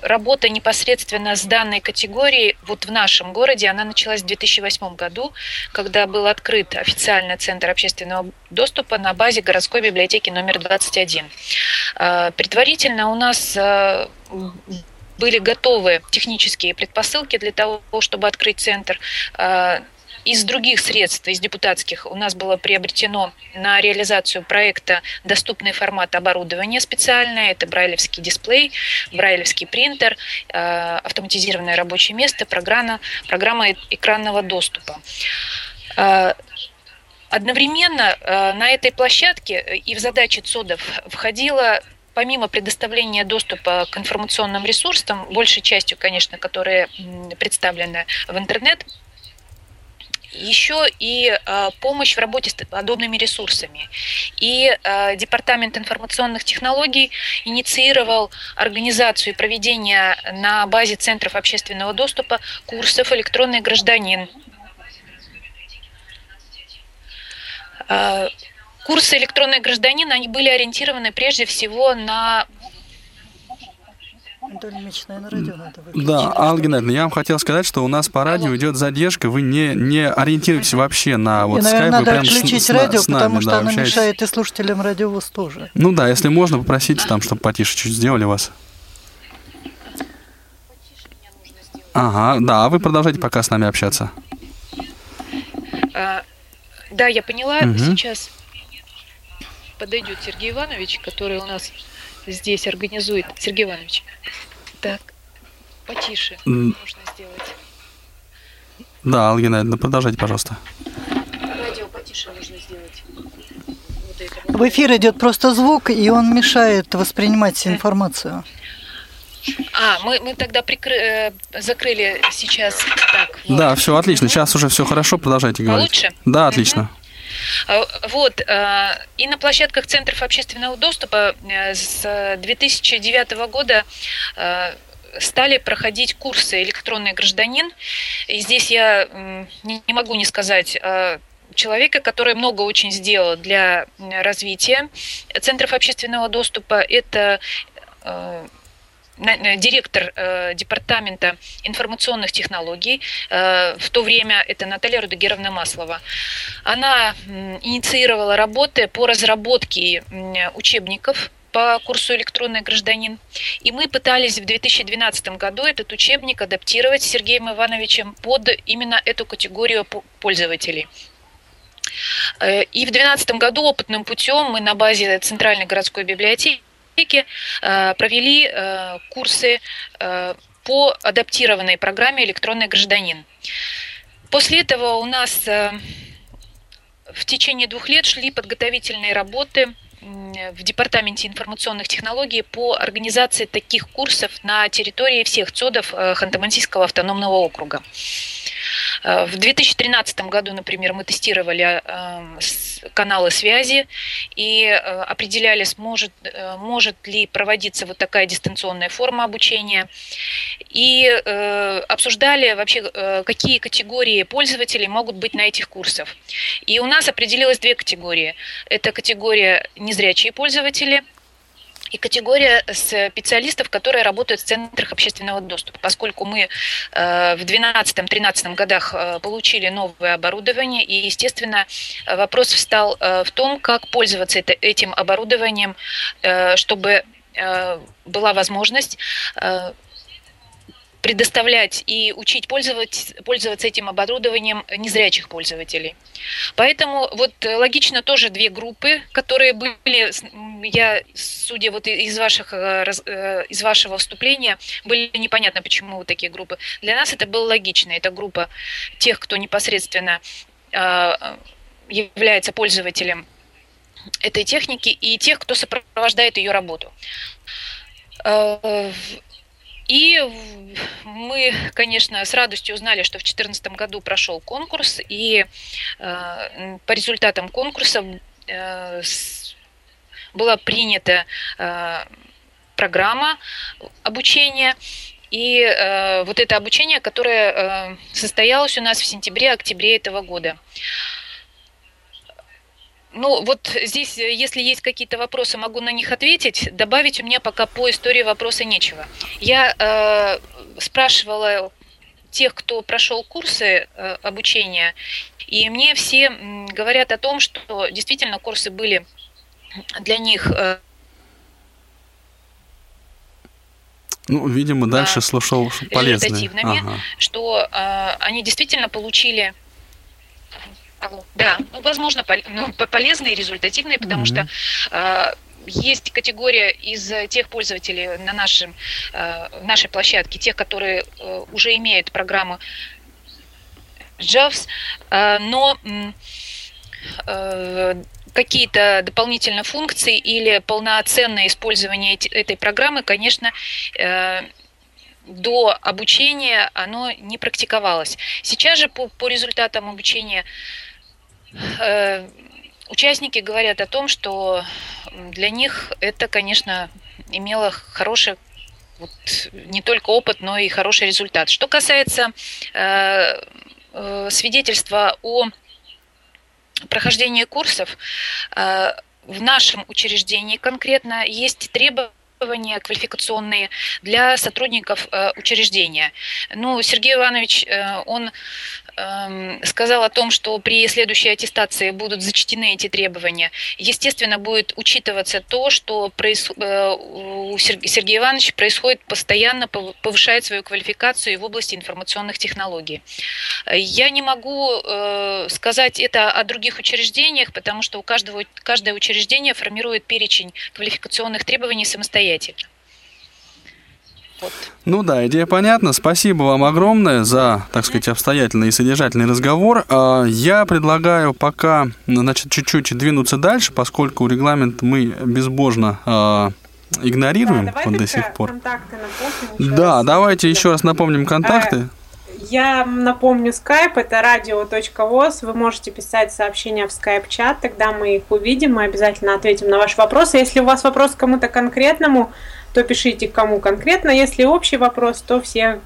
работа непосредственно с данной категорией вот в нашем городе, она началась в две тысячи восьмом году, когда был открыт официальный центр общественного доступа на базе городской библиотеки номер двадцать один. Предварительно у нас были готовы технические предпосылки для того, чтобы открыть центр. Из других средств, из депутатских, у нас было приобретено на реализацию проекта доступный формат оборудования специальное. Это брайлевский дисплей, брайлевский принтер, автоматизированное рабочее место, программа, программа экранного доступа. Одновременно на этой площадке и в задачи ЦОДов входило, помимо предоставления доступа к информационным ресурсам, большей частью, конечно, которые представлены в интернет, еще и э, помощь в работе с подобными ресурсами. И э, Департамент информационных технологий инициировал организацию и проведение на базе центров общественного доступа курсов «Электронный гражданин». Э, курсы «Электронный гражданин» они были ориентированы прежде всего на... Да, Алла Геннадьевна, я вам хотел сказать, что у нас по радио идет задержка, вы не, не ориентируетесь вообще на вот скайп. Наверное, надо отключить радио, с нами, потому что да, оно общаетесь. Мешает и слушателям радио ВОС тоже. Ну да, если можно, попросите там, чтобы потише чуть сделали вас. Ага, да, а вы продолжайте пока с нами общаться. А, да, я поняла, угу. Сейчас подойдет Сергей Иванович, который у нас... здесь организует. Сергей Иванович, так, потише нужно сделать. Да, Алла Геннадьевна, продолжайте, пожалуйста. Радио потише нужно сделать. Вот это вот. В эфир идет просто звук, и он мешает воспринимать информацию. А, мы, мы тогда прикры... закрыли сейчас. Так, вот. Да, все, отлично, сейчас уже все хорошо, продолжайте говорить. Лучше? Да, отлично. Uh-huh. Вот, и на площадках центров общественного доступа с две тысячи девятого года стали проходить курсы «Электронный гражданин». И здесь я не могу не сказать человека, который много очень сделал для развития центров общественного доступа. Это... директор э, Департамента информационных технологий, э, в то время это Наталья Рудогеровна Маслова. Она э, инициировала работы по разработке э, учебников по курсу «Электронный гражданин». И мы пытались в две тысячи двенадцатом году этот учебник адаптировать с Сергеем Ивановичем под именно эту категорию пользователей. Э, и в две тысячи двенадцатом году опытным путем мы на базе Центральной городской библиотеки провели курсы по адаптированной программе «Электронный гражданин». После этого у нас в течение двух лет шли подготовительные работы в Департаменте информационных технологий по организации таких курсов на территории всех ЦОДов Ханты-Мансийского автономного округа. В две тысячи тринадцатом году, например, мы тестировали каналы связи и определяли, сможет, может ли проводиться вот такая дистанционная форма обучения. И обсуждали вообще, какие категории пользователей могут быть на этих курсах. И у нас определилось две категории. Это категория незрячие пользователи и категория специалистов, которые работают в центрах общественного доступа. Поскольку мы в две тысячи двенадцатом - две тысячи тринадцатом годах получили новое оборудование, и, естественно, вопрос встал в том, как пользоваться этим оборудованием, чтобы была возможность предоставлять и учить пользоваться, пользоваться этим оборудованием незрячих пользователей. Поэтому вот логично тоже две группы, которые были, я, судя вот из, ваших, из вашего вступления, были непонятно, почему вот такие группы. Для нас это было логично. Это группа тех, кто непосредственно является пользователем этой техники, и тех, кто сопровождает ее работу. И мы, конечно, с радостью узнали, что в две тысячи четырнадцатом году прошел конкурс, и э, по результатам конкурса э, с, была принята э, программа обучения, и э, вот это обучение, которое э, состоялось у нас в сентябре-октябре этого года. Ну, вот здесь, если есть какие-то вопросы, могу на них ответить. Добавить у меня пока по истории вопроса нечего. Я э, спрашивала тех, кто прошел курсы э, обучения, и мне все м, говорят о том, что действительно курсы были для них... Э, ну, видимо, дальше слушал полезные. Ага. Что э, они действительно получили... того. Да, ну, возможно, ну, полезные и результативные, потому mm-hmm. что... Есть категория из тех пользователей на нашем, нашей площадке, тех, которые уже имеют программу Gios, но какие-то дополнительные функции или полноценное использование этой программы, конечно, до обучения оно не практиковалось. Сейчас же по, по результатам обучения участники говорят о том, что для них это, конечно, имело хороший, вот, не только опыт, но и хороший результат. Что касается э, э, свидетельства о прохождении курсов, э, в нашем учреждении конкретно есть требования, квалификационные для сотрудников э, учреждения. Ну, Сергей Иванович, э, он э, сказал о том, что при следующей аттестации будут зачтены эти требования. Естественно, будет учитываться то, что проис... э, у Сергея Ивановича происходит постоянно, повышает свою квалификацию в области информационных технологий. Я не могу э, сказать это о других учреждениях, потому что у каждого, каждое учреждение формирует перечень квалификационных требований самостоятельно. Вот. Ну да, идея понятна. Спасибо вам огромное за, так сказать, обстоятельный и содержательный разговор. Я предлагаю пока, значит, чуть-чуть двинуться дальше, поскольку регламент мы безбожно игнорируем, да, вот до сих пор. Да, раз. Давайте еще раз напомним контакты. Я напомню, скайп, это радио точка вос, вы можете писать сообщения в скайп-чат, тогда мы их увидим, мы обязательно ответим на ваши вопросы. Если у вас вопрос к кому-то конкретному, то пишите кому конкретно, если общий вопрос, то все,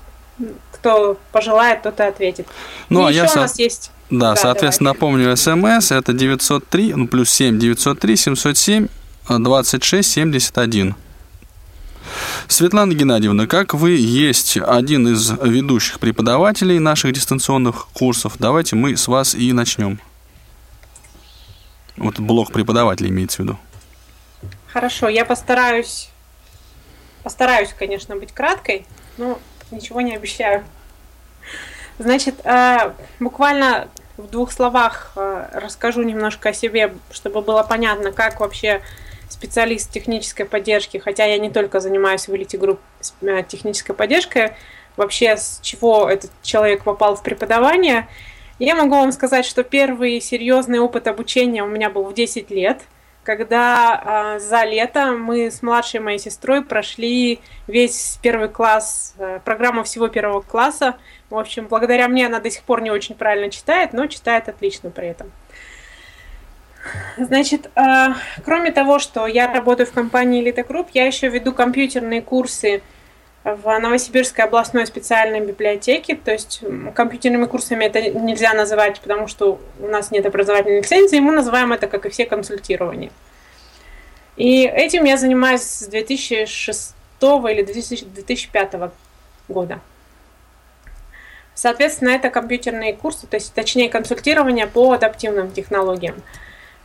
кто пожелает, тот и ответит. Ну, и а еще я со... у нас есть... Да, да соответственно, давай. Напомню, смс, это девятьсот три, ну, плюс семь, девятьсот три семьсот семь двадцать шесть семьдесят один. Светлана Геннадьевна, как вы есть один из ведущих преподавателей наших дистанционных курсов, давайте мы с вас и начнем. Вот блок преподавателей имеется в виду. Хорошо, я постараюсь, постараюсь, конечно, быть краткой, но ничего не обещаю. Значит, буквально в двух словах расскажу немножко о себе, чтобы было понятно, как вообще... специалист технической поддержки, хотя я не только занимаюсь в Элите Групп технической поддержкой, вообще с чего этот человек попал в преподавание. Я могу вам сказать, что первый серьезный опыт обучения у меня был в десять лет, когда э, за лето мы с младшей моей сестрой прошли весь первый класс, э, программу всего первого класса. В общем, благодаря мне она до сих пор не очень правильно читает, но читает отлично при этом. Значит, э, кроме того, что я работаю в компании «Элита Групп», я еще веду компьютерные курсы в Новосибирской областной специальной библиотеке. То есть компьютерными курсами это нельзя называть, потому что у нас нет образовательной лицензии, мы называем это, как и все, консультирование. И этим я занимаюсь с две тысячи шестого или две тысячи пятого года. Соответственно, это компьютерные курсы, то есть, точнее, консультирование по адаптивным технологиям.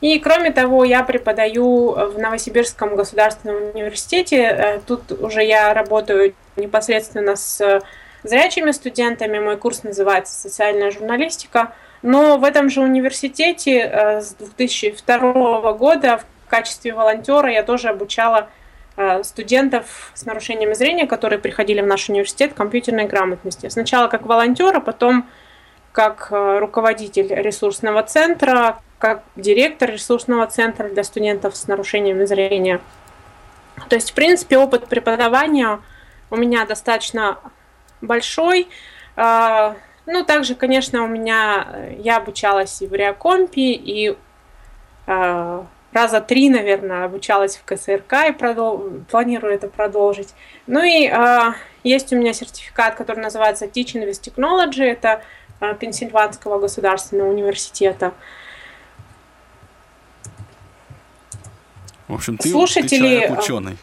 И, кроме того, я преподаю в Новосибирском государственном университете. Тут уже я работаю непосредственно с зрячими студентами. Мой курс называется «Социальная журналистика». Но в этом же университете с две тысячи второго года в качестве волонтера я тоже обучала студентов с нарушением зрения, которые приходили в наш университет, компьютерной грамотности. Сначала как волонтер, а потом как руководитель ресурсного центра, как директор ресурсного центра для студентов с нарушением зрения. То есть, в принципе, опыт преподавания у меня достаточно большой. Ну, также, конечно, у меня я обучалась и в Реакомпе, и раза три, наверное, обучалась в ка эс эр ка и продол... планирую это продолжить. Ну и есть у меня сертификат, который называется Teaching with Technology, это Пенсильванского государственного университета. В общем, ты, ты человек ученый.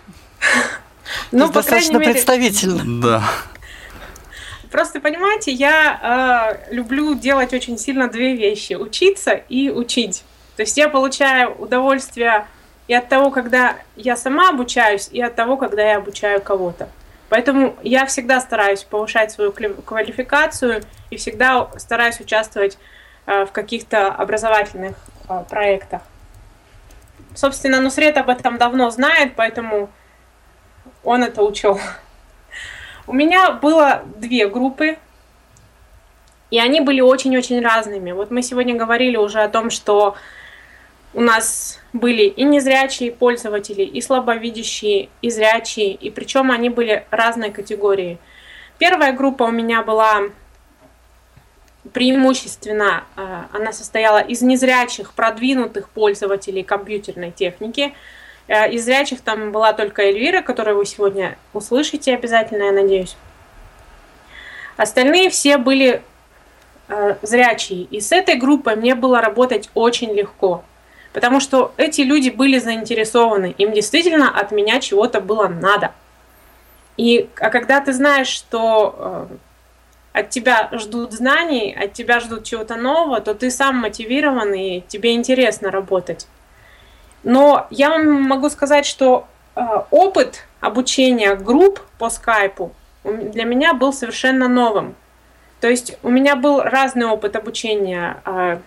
Ну, достаточно представительно. Да. Просто, понимаете, я э, люблю делать очень сильно две вещи. Учиться и учить. То есть я получаю удовольствие и от того, когда я сама обучаюсь, и от того, когда я обучаю кого-то. Поэтому я всегда стараюсь повышать свою квалификацию и всегда стараюсь участвовать в каких-то образовательных проектах. Собственно, Нусрет об этом давно знает, поэтому он это учел. У меня было две группы, и они были очень-очень разными. Вот мы сегодня говорили уже о том, что у нас были и незрячие пользователи, и слабовидящие, и зрячие, и причем они были разной категории. Первая группа у меня была преимущественно, она состояла из незрячих, продвинутых пользователей компьютерной техники. Из зрячих там была только Эльвира, которую вы сегодня услышите обязательно, я надеюсь. Остальные все были зрячие. И с этой группой мне было работать очень легко, потому что эти люди были заинтересованы, им действительно от меня чего-то было надо. И, а когда ты знаешь, что э, от тебя ждут знаний, от тебя ждут чего-то нового, то ты сам мотивирован и тебе интересно работать. Но я вам могу сказать, что э, опыт обучения групп по скайпу для меня был совершенно новым. То есть у меня был разный опыт обучения э,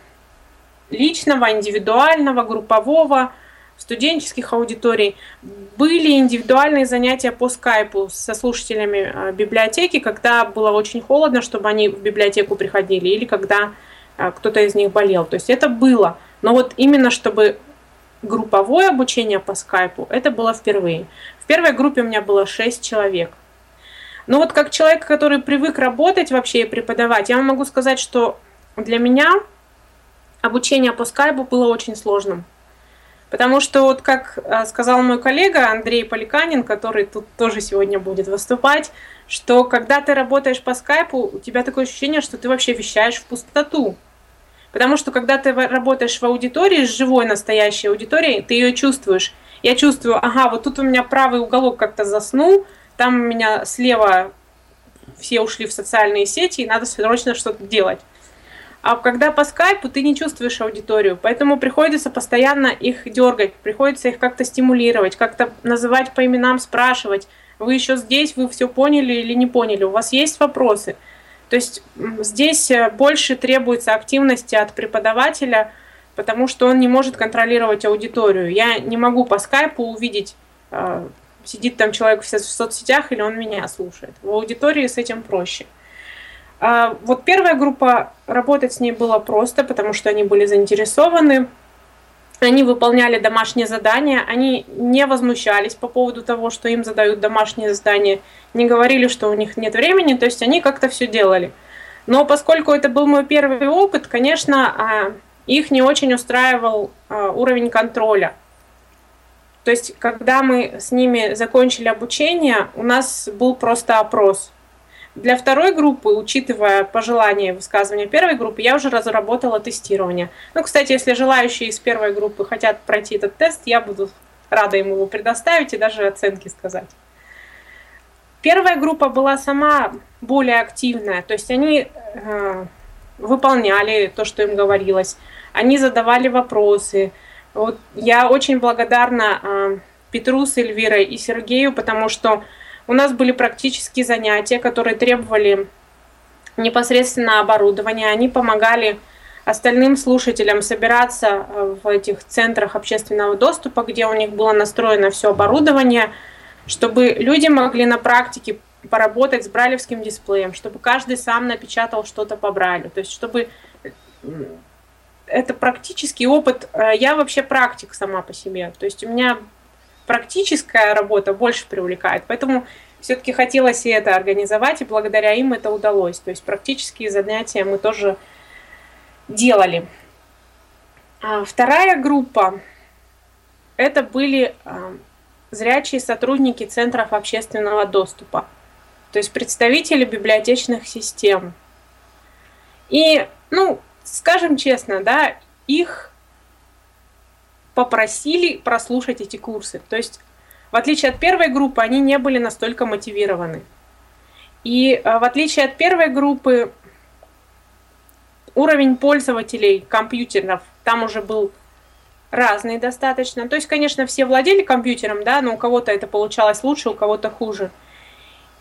личного, индивидуального, группового, студенческих аудиторий. Были индивидуальные занятия по скайпу со слушателями библиотеки, когда было очень холодно, чтобы они в библиотеку приходили, или когда кто-то из них болел. То есть это было. Но вот именно чтобы групповое обучение по скайпу, это было впервые. В первой группе у меня было шесть человек. Но вот как человек, который привык работать вообще и преподавать, я вам могу сказать, что для меня обучение по скайпу было очень сложным, потому что, вот как сказал мой коллега Андрей Поликанин, который тут тоже сегодня будет выступать, что когда ты работаешь по скайпу, у тебя такое ощущение, что ты вообще вещаешь в пустоту, потому что когда ты работаешь в аудитории, с живой настоящей аудиторией, ты ее чувствуешь. Я чувствую, ага, вот тут у меня правый уголок как-то заснул, там у меня слева все ушли в социальные сети, и надо срочно что-то делать. А когда по скайпу, ты не чувствуешь аудиторию, поэтому приходится постоянно их дергать, приходится их как-то стимулировать, как-то называть по именам, спрашивать, вы еще здесь, вы все поняли или не поняли, у вас есть вопросы. То есть здесь больше требуется активности от преподавателя, потому что он не может контролировать аудиторию. Я не могу по скайпу увидеть, сидит там человек в соцсетях или он меня слушает. В аудитории с этим проще. Вот первая группа, работать с ней было просто, потому что они были заинтересованы, они выполняли домашние задания, они не возмущались по поводу того, что им задают домашние задания, не говорили, что у них нет времени, то есть они как-то все делали. Но поскольку это был мой первый опыт, конечно, их не очень устраивал уровень контроля. То есть, когда мы с ними закончили обучение, у нас был просто опрос. Для второй группы, учитывая пожелания и высказывания первой группы, я уже разработала тестирование. Ну, кстати, если желающие из первой группы хотят пройти этот тест, я буду рада им его предоставить и даже оценки сказать. Первая группа была сама более активная, то есть они э, выполняли то, что им говорилось, они задавали вопросы. Вот я очень благодарна э, Петру с Эльвирой и Сергею, потому что у нас были практические занятия, которые требовали непосредственно оборудования. Они помогали остальным слушателям собираться в этих центрах общественного доступа, где у них было настроено все оборудование, чтобы люди могли на практике поработать с брайлевским дисплеем, чтобы каждый сам напечатал что-то по брайлю. То есть, чтобы это практический опыт. Я вообще практик сама по себе. То есть у меня практическая работа больше привлекает, поэтому все-таки хотелось и это организовать, и благодаря им это удалось. То есть практические занятия мы тоже делали. Вторая группа – это были зрячие сотрудники центров общественного доступа, то есть представители библиотечных систем. И, ну, скажем честно, да, их попросили прослушать эти курсы. То есть, в отличие от первой группы, они не были настолько мотивированы. И в отличие от первой группы, уровень пользователей компьютеров там уже был разный достаточно. То есть, конечно, все владели компьютером, да, но у кого-то это получалось лучше, у кого-то хуже.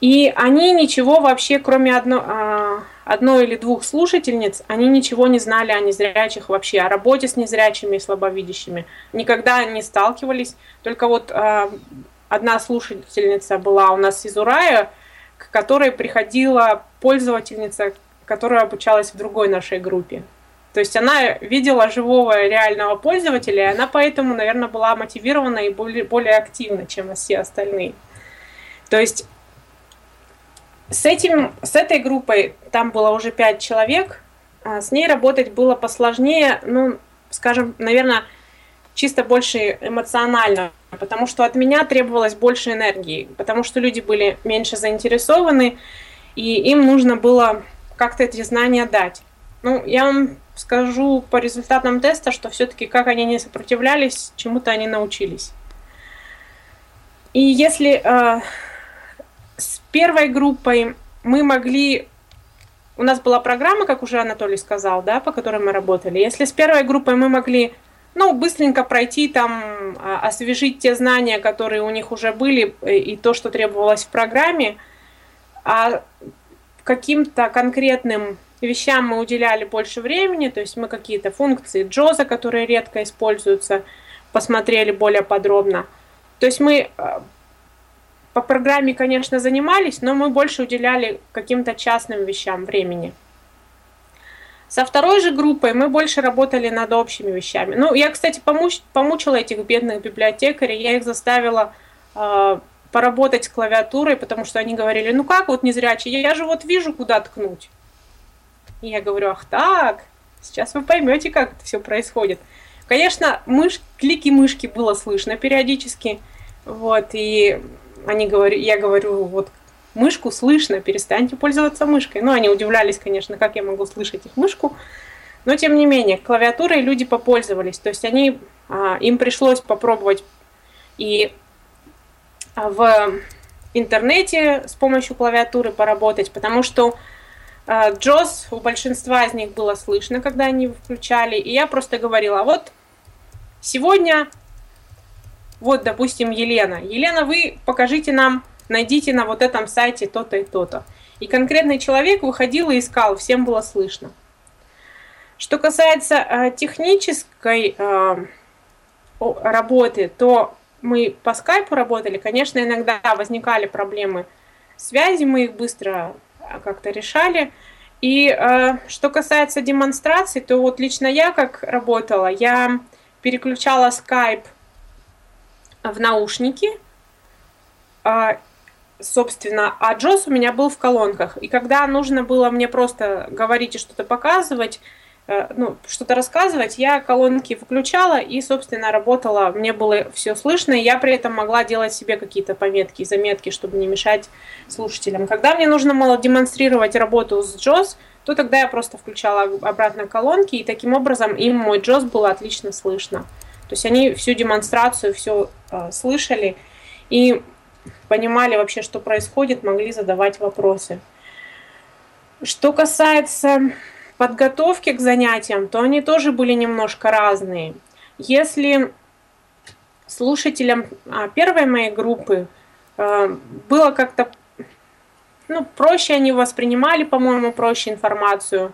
И они ничего вообще, кроме одно, одной или двух слушательниц, они ничего не знали о незрячих вообще, о работе с незрячими и слабовидящими, никогда не сталкивались. Только вот э, одна слушательница была у нас из Урая, к которой приходила пользовательница, которая обучалась в другой нашей группе. То есть она видела живого реального пользователя, и она поэтому, наверное, была мотивирована и более, более активна, чем все остальные. То есть с, этим, с этой группой, там было уже пять человек, а с ней работать было посложнее, ну, скажем, наверное, чисто больше эмоционально, потому что от меня требовалось больше энергии, потому что люди были меньше заинтересованы, и им нужно было как-то эти знания дать. Ну, я вам скажу по результатам теста, что все-таки как они не сопротивлялись, чему-то они научились. И если э, с первой группой мы могли... У нас была программа, как уже Анатолий сказал, да, по которой мы работали. Если с первой группой мы могли, ну, быстренько пройти, там, освежить те знания, которые у них уже были, и то, что требовалось в программе, а каким-то конкретным... вещам мы уделяли больше времени, то есть мы какие-то функции Gios, которые редко используются, посмотрели более подробно. То есть мы по программе, конечно, занимались, но мы больше уделяли каким-то частным вещам времени. Со второй же группой мы больше работали над общими вещами. Ну, я, кстати, помуч- помучила этих бедных библиотекарей, я их заставила... Э- поработать с клавиатурой, потому что они говорили, ну как вот незрячий, я же вот вижу, куда ткнуть. И я говорю, ах так, сейчас вы поймете, как это все происходит. Конечно, мыш... клики мышки было слышно периодически, вот, и они говор... я говорю, вот, мышку слышно, перестаньте пользоваться мышкой. Ну, они удивлялись, конечно, как я могу слышать их мышку, но тем не менее, клавиатурой люди попользовались, то есть они, а, им пришлось попробовать и в интернете с помощью клавиатуры поработать, потому что Gios у большинства из них было слышно, когда они включали, и я просто говорила, вот сегодня, вот, допустим, Елена, Елена, вы покажите нам, найдите на вот этом сайте то-то и то-то. И конкретный человек выходил и искал, всем было слышно. Что касается технической работы, то мы по скайпу работали, конечно, иногда возникали проблемы связи, мы их быстро как-то решали. И э, что касается демонстраций, то вот лично я как работала, я переключала скайп в наушники, э, собственно, а Gios у меня был в колонках. И когда нужно было мне просто говорить и что-то показывать, ну, что-то рассказывать, я колонки выключала и, собственно, работала, мне было все слышно, и я при этом могла делать себе какие-то пометки, заметки, чтобы не мешать слушателям. Когда мне нужно было демонстрировать работу с Gios, то тогда я просто включала обратно колонки, и таким образом им мой Gios было отлично слышно. То есть они всю демонстрацию, все э, слышали и понимали вообще, что происходит, могли задавать вопросы. Что касается... подготовки к занятиям, то они тоже были немножко разные. Если слушателям первой моей группы было как-то, ну, проще, они воспринимали, по-моему, проще информацию,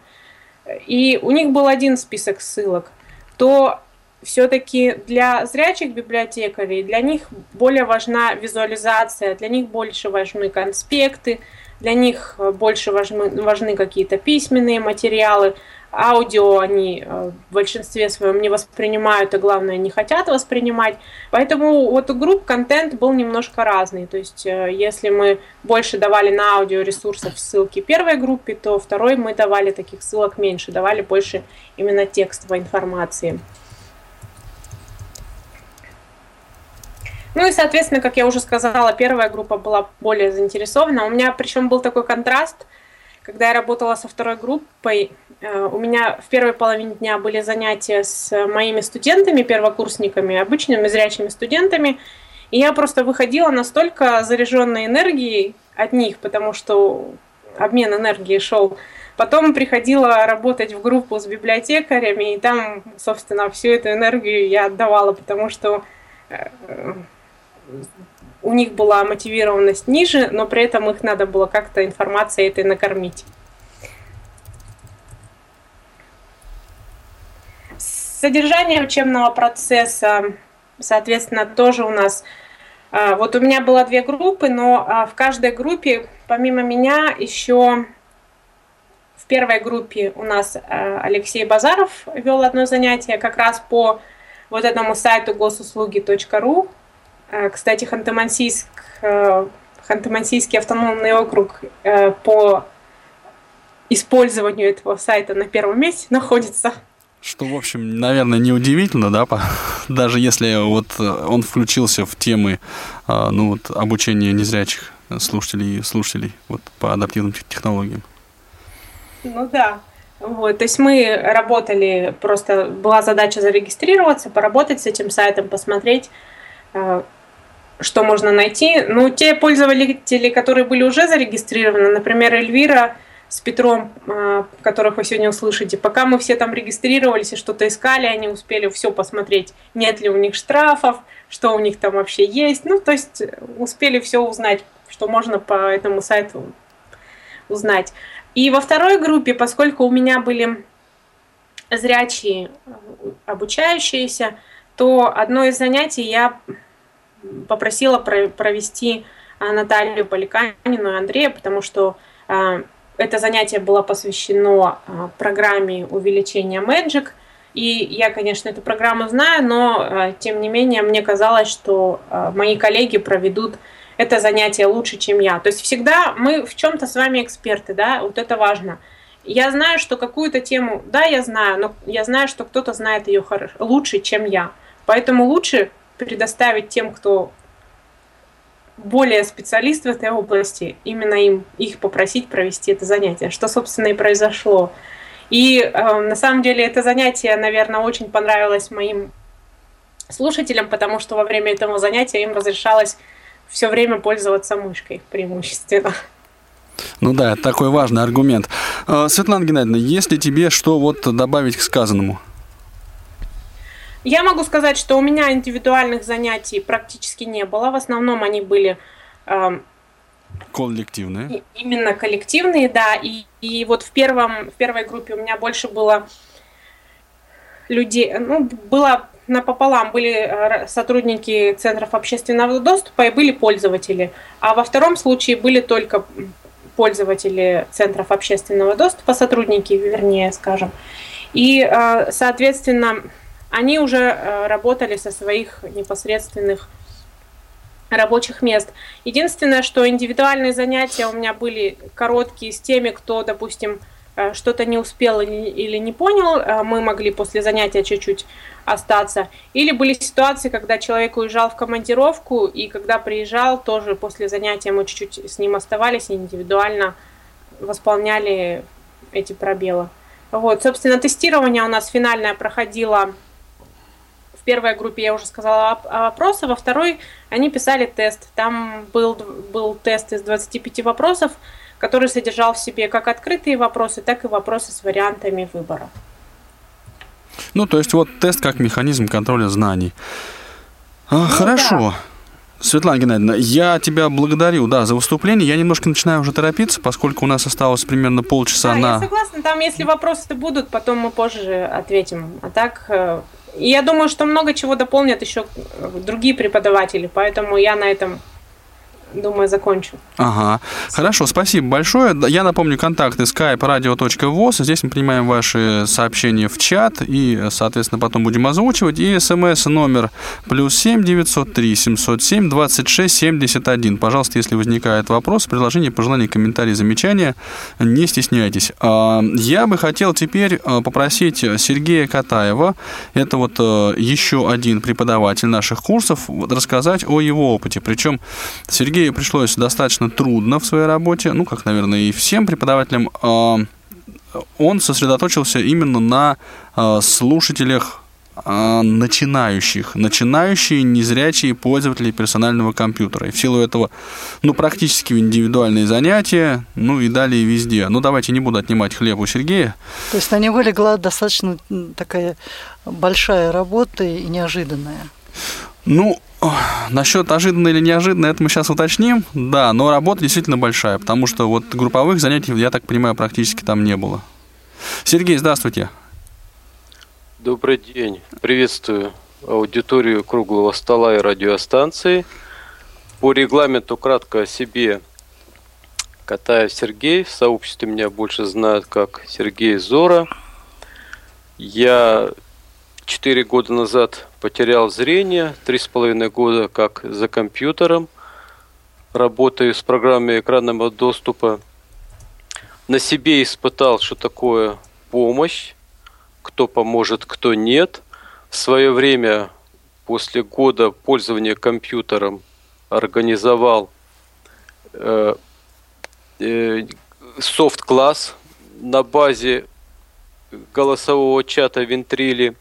и у них был один список ссылок, то все-таки для зрячих библиотекарей, для них более важна визуализация, для них больше важны конспекты, для них больше важны, важны какие-то письменные материалы, аудио они в большинстве своем не воспринимают, а главное, не хотят воспринимать. Поэтому вот у групп контент был немножко разный. То есть если мы больше давали на аудиоресурсов ссылки первой группе, то второй мы давали таких ссылок меньше, давали больше именно текстовой информации. Ну и, соответственно, как я уже сказала, первая группа была более заинтересована. У меня причем был такой контраст, когда я работала со второй группой, у меня в первой половине дня были занятия с моими студентами, первокурсниками, обычными зрячими студентами, и я просто выходила настолько заряженной энергией от них, потому что обмен энергией шел. Потом приходила работать в группу с библиотекарями, и там, собственно, всю эту энергию я отдавала, потому что... у них была мотивированность ниже, но при этом их надо было как-то информацией этой накормить. содержание учебного процесса, соответственно, тоже у нас... Вот у меня было две группы, но в каждой группе, помимо меня, еще в первой группе у нас Алексей Базаров вел одно занятие как раз по вот этому сайту госуслуги точка ру. Кстати, Ханты-Мансийск, Ханты-Мансийский автономный округ по использованию этого сайта на первом месте находится. Что, в общем, наверное, неудивительно, да, даже если вот он включился в темы, ну, вот, обучения незрячих слушателей и слушателей вот, по адаптивным технологиям. Ну да, вот, то есть мы работали, просто была задача зарегистрироваться, поработать с этим сайтом, посмотреть, что можно найти. Ну, те пользователи, которые были уже зарегистрированы, например, Эльвира с Петром, которых вы сегодня услышите, пока мы все там регистрировались и что-то искали, они успели все посмотреть, нет ли у них штрафов, что у них там вообще есть. Ну, то есть успели все узнать, что можно по этому сайту узнать. И во второй группе, поскольку у меня были зрячие обучающиеся, то одно из занятий я попросила провести Наталью Поликанину и Андрея, потому что... Это занятие было посвящено программе увеличения Magic. И я, конечно, эту программу знаю, но, тем не менее, мне казалось, что мои коллеги проведут это занятие лучше, чем я. То есть всегда мы в чем-то с вами эксперты, да, вот это важно. Я знаю, что какую-то тему, да, я знаю, но я знаю, что кто-то знает ее хорошо, лучше, чем я. Поэтому лучше предоставить тем, кто... более специалист в этой области, именно им, их попросить провести это занятие, что, собственно, и произошло. И э, на самом деле это занятие, наверное, очень понравилось моим слушателям, потому что во время этого занятия им разрешалось все время пользоваться мышкой преимущественно. Ну да, такой важный аргумент. Светлана Геннадьевна, есть ли тебе что вот добавить к сказанному? Я могу сказать, что у меня индивидуальных занятий практически не было. В основном они были э, коллективные. Именно коллективные, да. И, и вот в, первом, в первой группе у меня больше было людей, ну, было напополам, были сотрудники центров общественного доступа и были пользователи. А во втором случае были только пользователи центров общественного доступа, сотрудники, вернее, скажем. И, э, соответственно... Они уже работали со своих непосредственных рабочих мест. Единственное, что индивидуальные занятия у меня были короткие с теми, кто, допустим, что-то не успел или не понял, мы могли после занятия чуть-чуть остаться. Или были ситуации, когда человек уезжал в командировку, и когда приезжал, тоже после занятия мы чуть-чуть с ним оставались и индивидуально восполняли эти пробелы. Вот, собственно, тестирование у нас финальное проходило в первой группе, я уже сказала, вопросы, во второй они писали тест. Там был, был тест из двадцати пяти вопросов, который содержал в себе как открытые вопросы, так и вопросы с вариантами выбора. Ну, то есть вот тест как механизм контроля знаний. Ну, хорошо. Да. Светлана Геннадьевна, я тебя благодарю, да, за выступление. Я немножко начинаю уже торопиться, поскольку у нас осталось примерно полчаса да, на... Я согласна, там если вопросы будут, потом мы позже ответим. А так, я думаю, что много чего дополнят еще другие преподаватели, поэтому я на этом... Думаю, закончу. Ага. Хорошо, спасибо большое. Я напомню, контакты skype radio точка voz. Здесь мы принимаем ваши сообщения в чат и, соответственно, потом будем озвучивать. И смс номер плюс семь девятьсот три семьсот семь двадцать шесть семьдесят один. Пожалуйста, если возникает вопрос, предложение, пожелания, комментарии, замечания, не стесняйтесь. Я бы хотел теперь попросить Сергея Катаева, это вот еще один преподаватель наших курсов, рассказать о его опыте. Причем Сергей пришлось достаточно трудно в своей работе, ну, как, наверное, и всем преподавателям. Он сосредоточился именно на слушателях начинающих, начинающие незрячие пользователи персонального компьютера. И в силу этого, ну, практически индивидуальные занятия, ну, и далее везде. Ну, давайте не буду отнимать хлеб у Сергея. То есть на него легла достаточно такая большая работа и неожиданная. Ну, насчет ожиданно или неожиданно, это мы сейчас уточним, да, но работа действительно большая, потому что вот групповых занятий, я так понимаю, практически там не было. Сергей, здравствуйте. Добрый день. Приветствую аудиторию круглого стола и радиостанции. По регламенту кратко о себе. Катаев Сергей. В сообществе меня больше знают как Сергей Зора. Я четыре года назад потерял зрение, три с половиной года как за компьютером. Работаю с программой экранного доступа. На себе испытал, что такое помощь, кто поможет, кто нет. В свое время, после года пользования компьютером, организовал э, э, софт-класс на базе голосового чата Вентрили,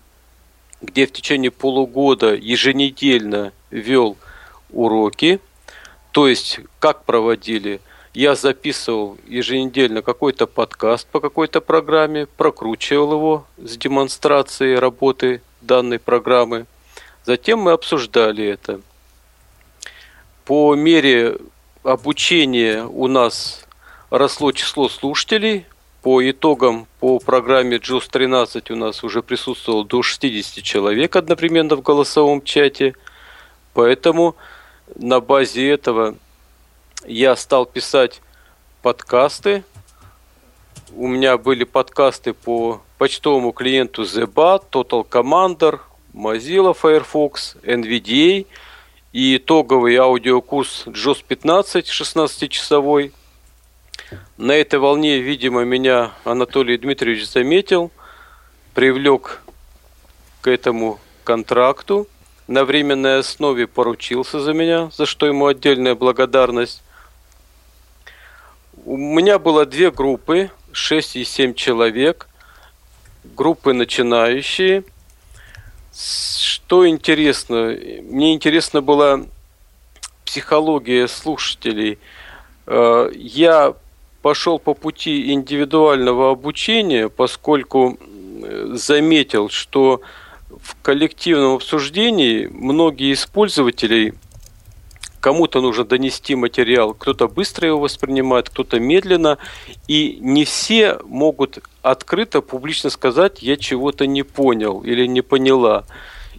где в течение полугода еженедельно вел уроки. То есть, как проводили? Я записывал еженедельно какой-то подкаст по какой-то программе, прокручивал его с демонстрацией работы данной программы. Затем мы обсуждали это. По мере обучения у нас росло число слушателей. По итогам по программе Gios тринадцать у нас уже присутствовало до шестидесяти человек одновременно в голосовом чате. Поэтому на базе этого я стал писать подкасты. У меня были подкасты по почтовому клиенту зэт би эй ти, Total Commander, Mozilla Firefox, эн ви ди эй и итоговый аудиокурс Gios пятнадцать, шестнадцатичасовой. На этой волне, видимо, меня Анатолий Дмитриевич заметил, привлек к этому контракту. На временной основе поручился за меня, за что ему отдельная благодарность. У меня было две группы, шесть и семь человек, группы начинающие. Что интересно, мне интересна была психология слушателей. Я пошел по пути индивидуального обучения, поскольку заметил, что в коллективном обсуждении многие из пользователей, кому-то нужно донести материал, кто-то быстро его воспринимает, кто-то медленно, и не все могут открыто, публично сказать, я чего-то не понял или не поняла.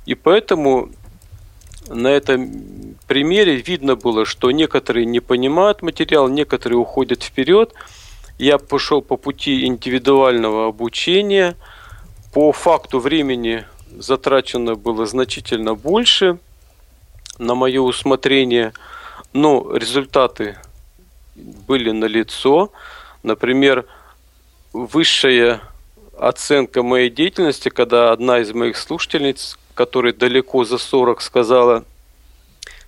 И поэтому на этом примере видно было, что некоторые не понимают материал, некоторые уходят вперед. Я пошел по пути индивидуального обучения. По факту времени затрачено было значительно больше, на мое усмотрение, но результаты были налицо. Например, высшая оценка моей деятельности, когда одна из моих слушательниц, которой далеко за сорок, сказала: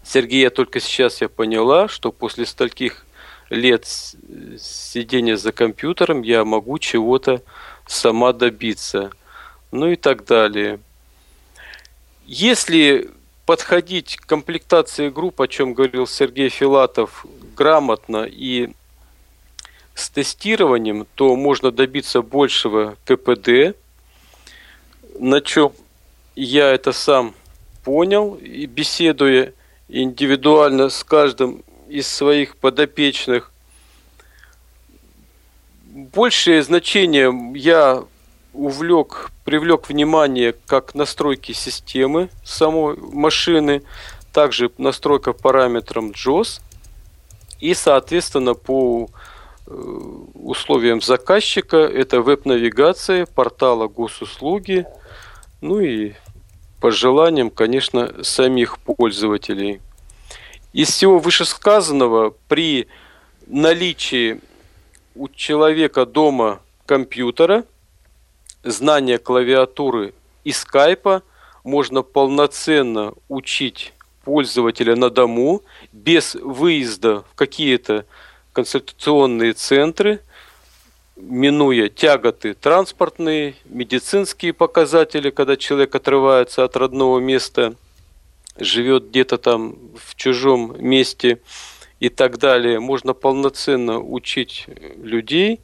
«Сергей, я только сейчас я поняла, что после стольких лет сидения за компьютером я могу чего-то сама добиться». Ну и так далее. Если подходить к комплектации групп, о чем говорил Сергей Филатов, грамотно и с тестированием, то можно добиться большего КПД, на чем я это сам понял, и беседуя индивидуально с каждым из своих подопечных. Большее значение я увлек, привлек внимание как настройки системы самой машины, также настройка параметром Gios и, соответственно, по условиям заказчика это веб-навигация, портала госуслуги, ну и по желаниям, конечно, самих пользователей. Из всего вышесказанного при наличии у человека дома компьютера, знание клавиатуры и скайпа можно полноценно учить пользователя на дому, без выезда в какие-то консультационные центры, минуя тяготы транспортные, медицинские показатели, когда человек отрывается от родного места, живет где-то там в чужом месте и так далее. Можно полноценно учить людей.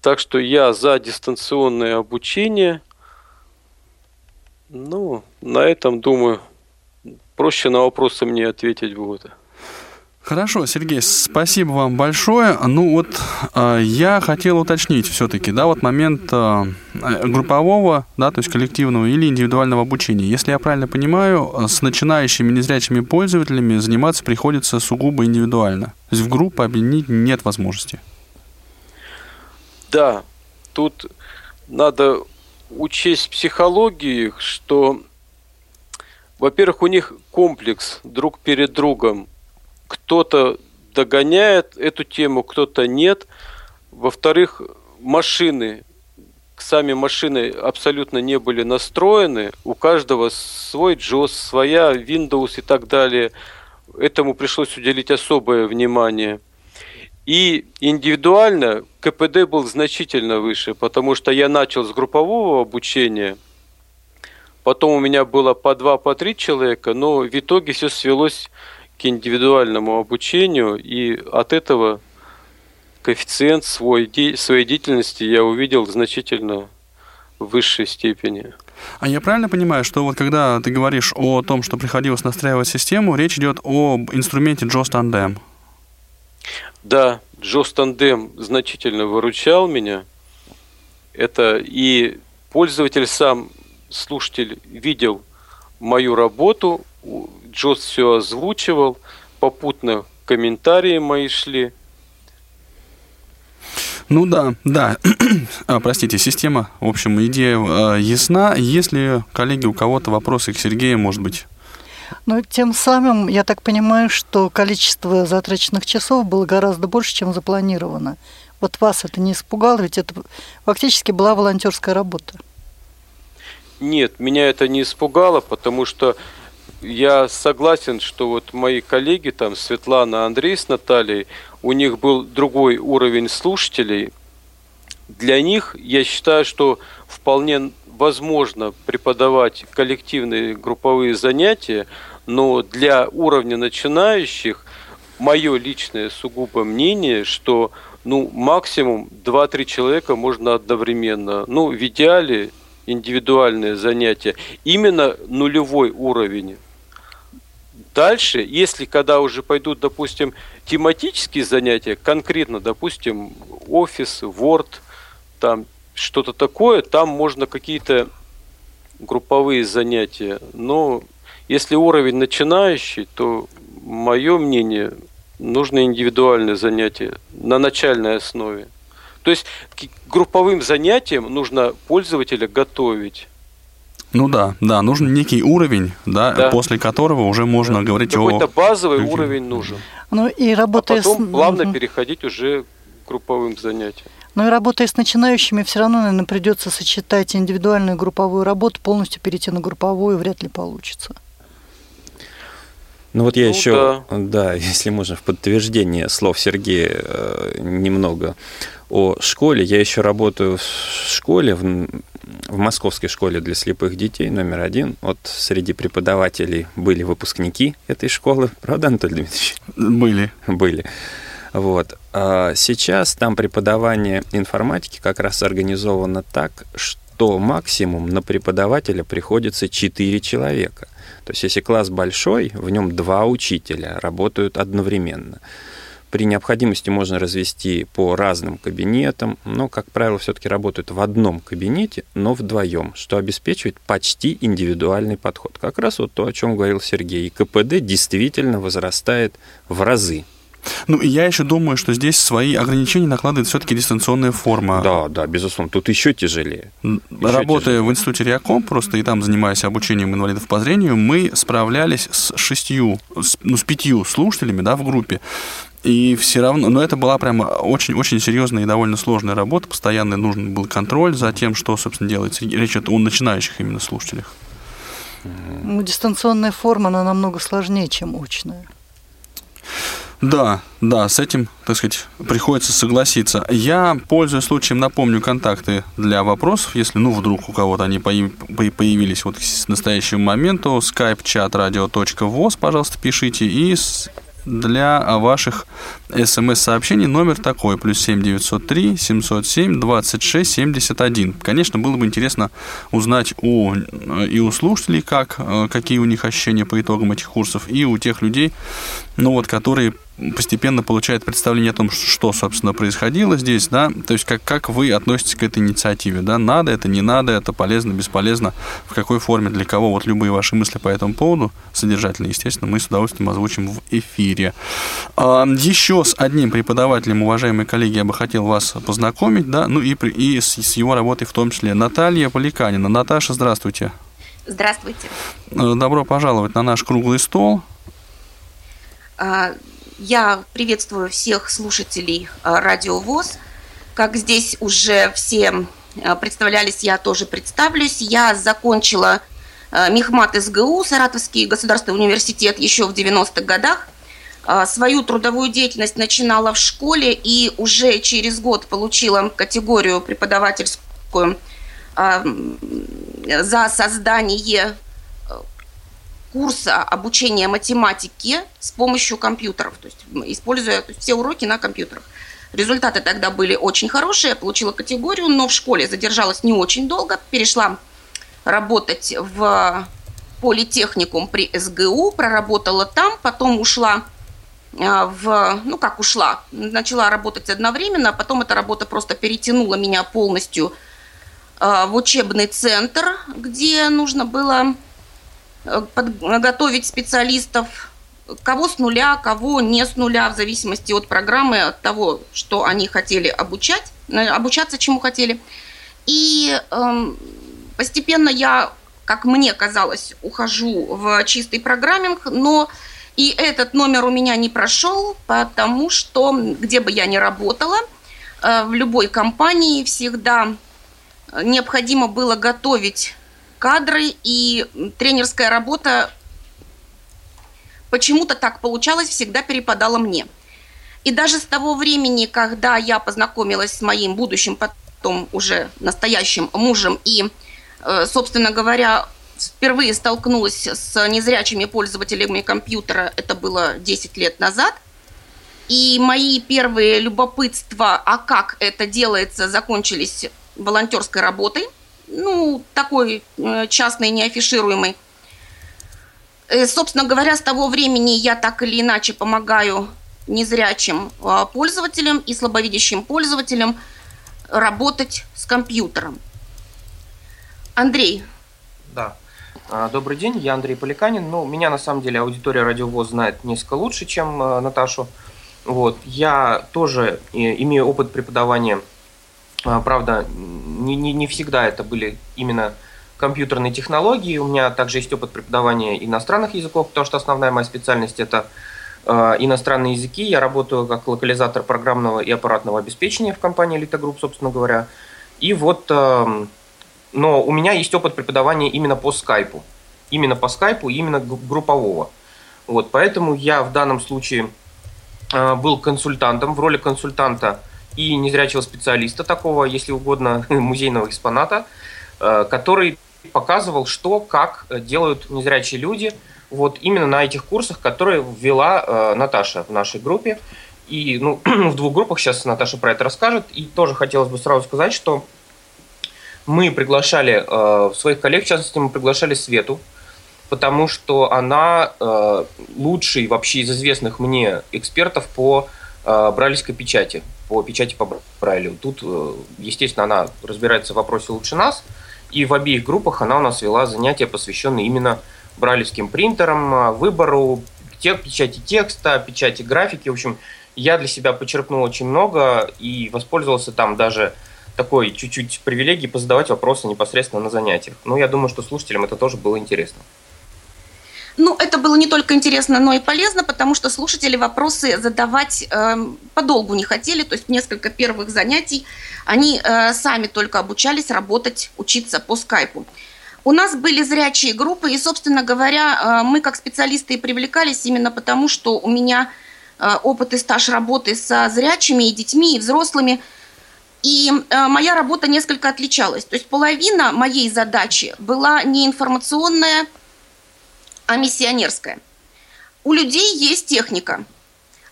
Так что я за дистанционное обучение. Ну, на этом, думаю, проще на вопросы мне ответить будет. Хорошо, Сергей, спасибо вам большое. Ну вот э, я хотел уточнить все-таки, да, вот момент э, группового, да, то есть коллективного или индивидуального обучения. Если я правильно понимаю, с начинающими незрячими пользователями заниматься приходится сугубо индивидуально. То есть в группу объединить нет возможности. Да, тут надо учесть психологии, что, во-первых, у них комплекс друг перед другом. Кто-то догоняет эту тему, кто-то нет. Во-вторых, машины, сами машины абсолютно не были настроены. У каждого свой Gios, своя Windows и так далее. Этому пришлось уделить особое внимание. И индивидуально ка пэ дэ был значительно выше, потому что я начал с группового обучения. Потом у меня было по два, по три человека, но в итоге все свелось к индивидуальному обучению, и от этого коэффициент своей деятельности я увидел значительно в высшей степени. А я правильно понимаю, что вот когда ты говоришь о том, что приходилось настраивать систему, речь идет об инструменте Gios Tandem? Да, Gios Tandem значительно выручал меня. Это и пользователь сам, слушатель, видел мою работу, Gios все озвучивал, попутно комментарии мои шли. Ну да, да. а, простите, система, в общем, идея э, ясна. Есть ли, коллеги, у кого-то вопросы к Сергею, может быть? Ну, тем самым, я так понимаю, что количество затраченных часов было гораздо больше, чем запланировано. Вот вас это не испугало, ведь это фактически была волонтерская работа. Нет, меня это не испугало, потому что я согласен, что вот мои коллеги, там Светлана, Андрей с Натальей, у них был другой уровень слушателей. Для них, я считаю, что вполне возможно преподавать коллективные групповые занятия, но для уровня начинающих мое личное сугубо мнение, что ну, максимум два-три человека можно одновременно, ну, в идеале индивидуальные занятия, именно нулевой уровень. Дальше, если когда уже пойдут, допустим, тематические занятия, конкретно, допустим, офис, Word, там что-то такое, там можно какие-то групповые занятия. Но если уровень начинающий, то, мое мнение, нужно индивидуальные занятия на начальной основе. То есть к групповым занятиям нужно пользователя готовить. Ну да, да, нужен некий уровень, да, да. после которого уже можно да. говорить Какой-то о... Какой-то базовый уровень нужен. Ну, и работая а потом с... плавно угу. переходить уже к групповым занятиям. Ну и работая с начинающими, все равно, наверное, придется сочетать индивидуальную и групповую работу, полностью перейти на групповую вряд ли получится. Ну вот я ну, еще, да. да, если можно, в подтверждение слов Сергея э, немного о школе. Я еще работаю в школе, в, в московской школе для слепых детей номер один. Вот среди преподавателей были выпускники этой школы, правда, Анатолий Дмитриевич? Были. Были. Вот. А сейчас там преподавание информатики как раз организовано так, что максимум на преподавателя приходится четыре человека. То есть, если класс большой, в нем два учителя работают одновременно. При необходимости можно развести по разным кабинетам, но, как правило, все-таки работают в одном кабинете, но вдвоем, что обеспечивает почти индивидуальный подход. Как раз вот то, о чем говорил Сергей. И ка пэ дэ действительно возрастает в разы. Ну, я еще думаю, что здесь свои ограничения накладывает все-таки дистанционная форма. Да, да, безусловно. Тут еще тяжелее. Еще Работая тяжелее. в институте Реакомп, просто и там занимаясь обучением инвалидов по зрению, мы справлялись с шестью, ну, с пятью слушателями, да, в группе. И все равно, но это была прямо очень-очень серьезная и довольно сложная работа. Постоянно нужен был контроль за тем, что, собственно, делается. Речь идет о начинающих именно слушателях. Ну, дистанционная форма, она намного сложнее, чем очная. Да, да, с этим, так сказать, приходится согласиться. Я, пользуясь случаем, напомню контакты для вопросов, если, ну, вдруг у кого-то они появились вот к настоящему моменту. Skype-чат радио точка вос, пожалуйста, пишите. И для ваших смс-сообщений номер такой, плюс семь девятьсот три семьсот семь двадцать шесть семьдесят один. Конечно, было бы интересно узнать у, и у слушателей, как, какие у них ощущения по итогам этих курсов, и у тех людей, ну, вот, которые постепенно получает представление о том, что, собственно, происходило здесь, да, то есть как, как вы относитесь к этой инициативе, да, надо это, не надо, это полезно, бесполезно, в какой форме, для кого, вот любые ваши мысли по этому поводу, содержательные, естественно, мы с удовольствием озвучим в эфире. Еще с одним преподавателем, уважаемые коллеги, я бы хотел вас познакомить, да, ну и, и с, с его работой в том числе. Наталья Поликанина. Наташа, здравствуйте. Здравствуйте. Добро пожаловать на наш круглый стол. Я приветствую всех слушателей Радио ВОС. Как здесь уже все представлялись, я тоже представлюсь. Я закончила мехмат СГУ, Саратовский государственный университет, еще в девяностых годах. Свою трудовую деятельность начинала в школе и уже через год получила категорию преподавательскую за создание курса обучения математике с помощью компьютеров, то есть используя то есть все уроки на компьютерах. Результаты тогда были очень хорошие, я получила категорию, но в школе задержалась не очень долго, перешла работать в политехникум при СГУ, проработала там, потом ушла в, ну как ушла, начала работать одновременно, а потом эта работа просто перетянула меня полностью в учебный центр, где нужно было подготовить специалистов, кого с нуля, кого не с нуля, в зависимости от программы, от того, что они хотели обучать, обучаться чему хотели. И э, постепенно я, как мне казалось, ухожу в чистый программинг, но и этот номер у меня не прошел, потому что где бы я ни работала, э, в любой компании всегда необходимо было готовить кадры, и тренерская работа почему-то так получалось, всегда перепадала мне. И даже с того времени, когда я познакомилась с моим будущим, потом уже настоящим мужем, и, собственно говоря, впервые столкнулась с незрячими пользователями компьютера, это было десять лет назад, и мои первые любопытства, а как это делается, закончились волонтерской работой, ну, такой частный, неафишируемый. И, собственно говоря, с того времени я так или иначе помогаю незрячим пользователям и слабовидящим пользователям работать с компьютером. Андрей. Да. Добрый день, я Андрей Поликанин. Ну, меня, на самом деле, аудитория Радио ВОС знает несколько лучше, чем Наташу. Вот. Я тоже имею опыт преподавания. Правда, не, не, не всегда это были именно компьютерные технологии. У меня также есть опыт преподавания иностранных языков, потому что основная моя специальность – это э, иностранные языки. Я работаю как локализатор программного и аппаратного обеспечения в компании «Элита Групп», собственно говоря. И вот, э, но у меня есть опыт преподавания именно по скайпу. Именно по скайпу, именно группового. Вот, поэтому я в данном случае э, был консультантом, в роли консультанта и незрячего специалиста такого, если угодно, музейного экспоната, который показывал, что, как делают незрячие люди вот именно на этих курсах, которые ввела Наташа в нашей группе. И ну, в двух группах сейчас Наташа про это расскажет. И тоже хотелось бы сразу сказать, что мы приглашали своих коллег, в частности, мы приглашали Свету, потому что она лучший вообще из известных мне экспертов по брайлевской печати, по печати по Брайлю. Тут, естественно, она разбирается в вопросе лучше нас, и в обеих группах она у нас вела занятия, посвященные именно брайлевским принтерам, выбору печати текста, печати графики. В общем, я для себя почерпнул очень много и воспользовался там даже такой чуть-чуть привилегией позадавать вопросы непосредственно на занятиях. Но я думаю, что слушателям это тоже было интересно. Ну, это было не только интересно, но и полезно, потому что слушатели вопросы задавать э, подолгу не хотели. То есть несколько первых занятий они э, сами только обучались работать, учиться по скайпу. У нас были зрячие группы, и, собственно говоря, э, мы как специалисты и привлекались именно потому, что у меня э, опыт и стаж работы со зрячими и детьми, и взрослыми. И э, моя работа несколько отличалась. То есть половина моей задачи была не информационная, а миссионерская. У людей есть техника.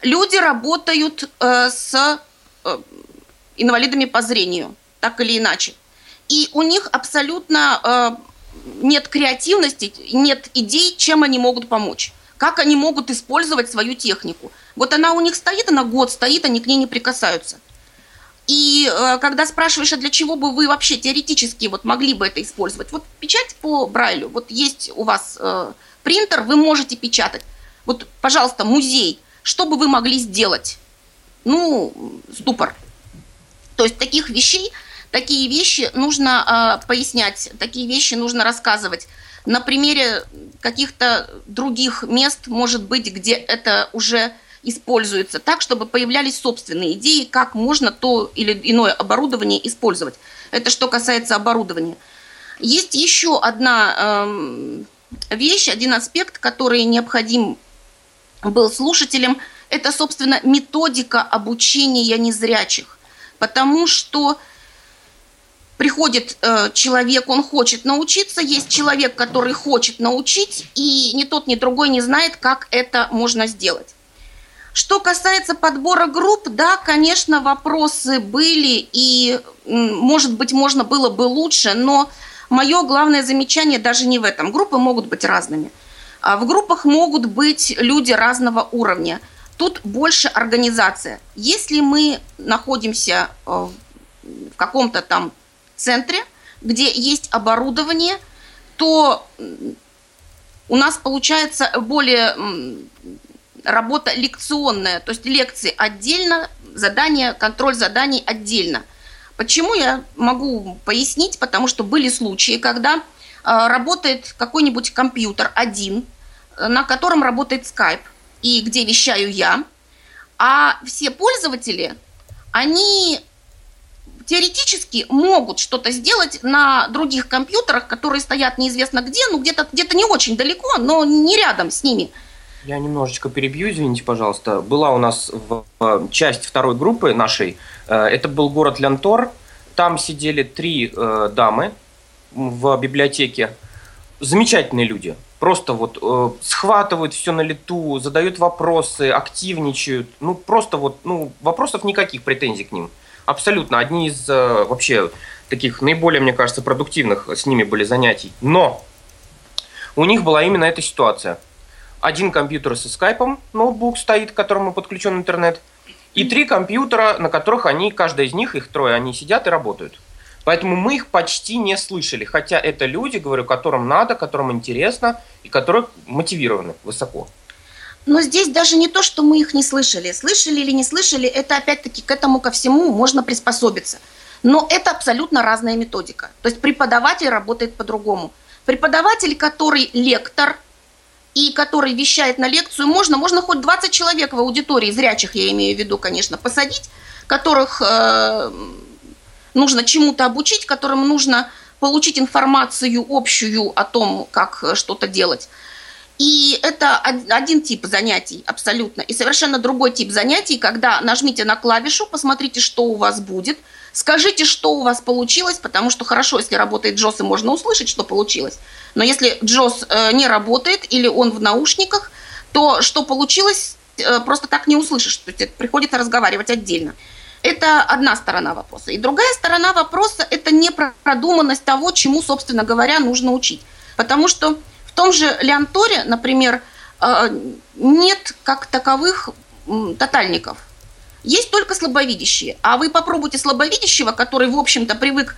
Люди работают э, с э, инвалидами по зрению, так или иначе. И у них абсолютно э, нет креативности, нет идей, чем они могут помочь. Как они могут использовать свою технику? Вот она у них стоит, она год стоит, они к ней не прикасаются. И э, когда спрашиваешь, а для чего бы вы вообще теоретически вот могли бы это использовать? Вот печать по Брайлю, вот есть у вас э, принтер, вы можете печатать. Вот, пожалуйста, музей, что бы вы могли сделать? Ну, ступор. То есть таких вещей, такие вещи нужно э, пояснять, такие вещи нужно рассказывать. На примере каких-то других мест, может быть, где это уже используется, так, чтобы появлялись собственные идеи, как можно то или иное оборудование использовать. Это что касается оборудования. Есть еще одна вещь, один аспект, который необходим был слушателям. Это, собственно, методика обучения незрячих. Потому что приходит э, человек, он хочет научиться, есть человек, который хочет научить, и ни тот, ни другой не знает, как это можно сделать. Что касается подбора групп, да, конечно, вопросы были, и, может быть, можно было бы лучше, но мое главное замечание даже не в этом. Группы могут быть разными. А в группах могут быть люди разного уровня. Тут больше организация. Если мы находимся в каком-то там центре, где есть оборудование, то у нас получается более работа лекционная, то есть лекции отдельно, задания, контроль заданий отдельно. Почему я могу пояснить? Потому что были случаи, когда работает какой-нибудь компьютер один, на котором работает Skype, и где вещаю я, а все пользователи, они теоретически могут что-то сделать на других компьютерах, которые стоят неизвестно где, ну где-то где-то не очень далеко, но не рядом с ними. Я немножечко перебью, извините, пожалуйста. Была у нас в, часть второй группы нашей, это был город Лянтор, там сидели три э, дамы в библиотеке, замечательные люди, просто вот э, схватывают все на лету, задают вопросы, активничают, ну просто вот, ну вопросов никаких, претензий к ним. Абсолютно. Одни из э, вообще таких наиболее, мне кажется, продуктивных с ними были занятий. Но у них была именно эта ситуация. Один компьютер со скайпом, ноутбук стоит, к которому подключен интернет, и три компьютера, на которых они, каждая из них, их трое, они сидят и работают. Поэтому мы их почти не слышали, хотя это люди, говорю, которым надо, которым интересно и которые мотивированы высоко. Но здесь даже не то, что мы их не слышали. Слышали или не слышали, это опять-таки к этому ко всему можно приспособиться. Но это абсолютно разная методика. То есть преподаватель работает по-другому. Преподаватель, который лектор и который вещает на лекцию, можно, можно хоть двадцать человек в аудитории, зрячих я имею в виду, конечно, посадить, которых э, нужно чему-то обучить, которым нужно получить информацию общую о том, как что-то делать. И это один тип занятий абсолютно. И совершенно другой тип занятий, когда нажмите на клавишу, посмотрите, что у вас будет, скажите, что у вас получилось, потому что хорошо, если работает Gios, и можно услышать, что получилось. Но если Gios не работает или он в наушниках, то что получилось, просто так не услышишь. То есть приходится разговаривать отдельно. Это одна сторона вопроса. И другая сторона вопроса – это непродуманность того, чему, собственно говоря, нужно учить. Потому что в том же Лянторе, например, нет как таковых тотальников. Есть только слабовидящие. А вы попробуйте слабовидящего, который, в общем-то, привык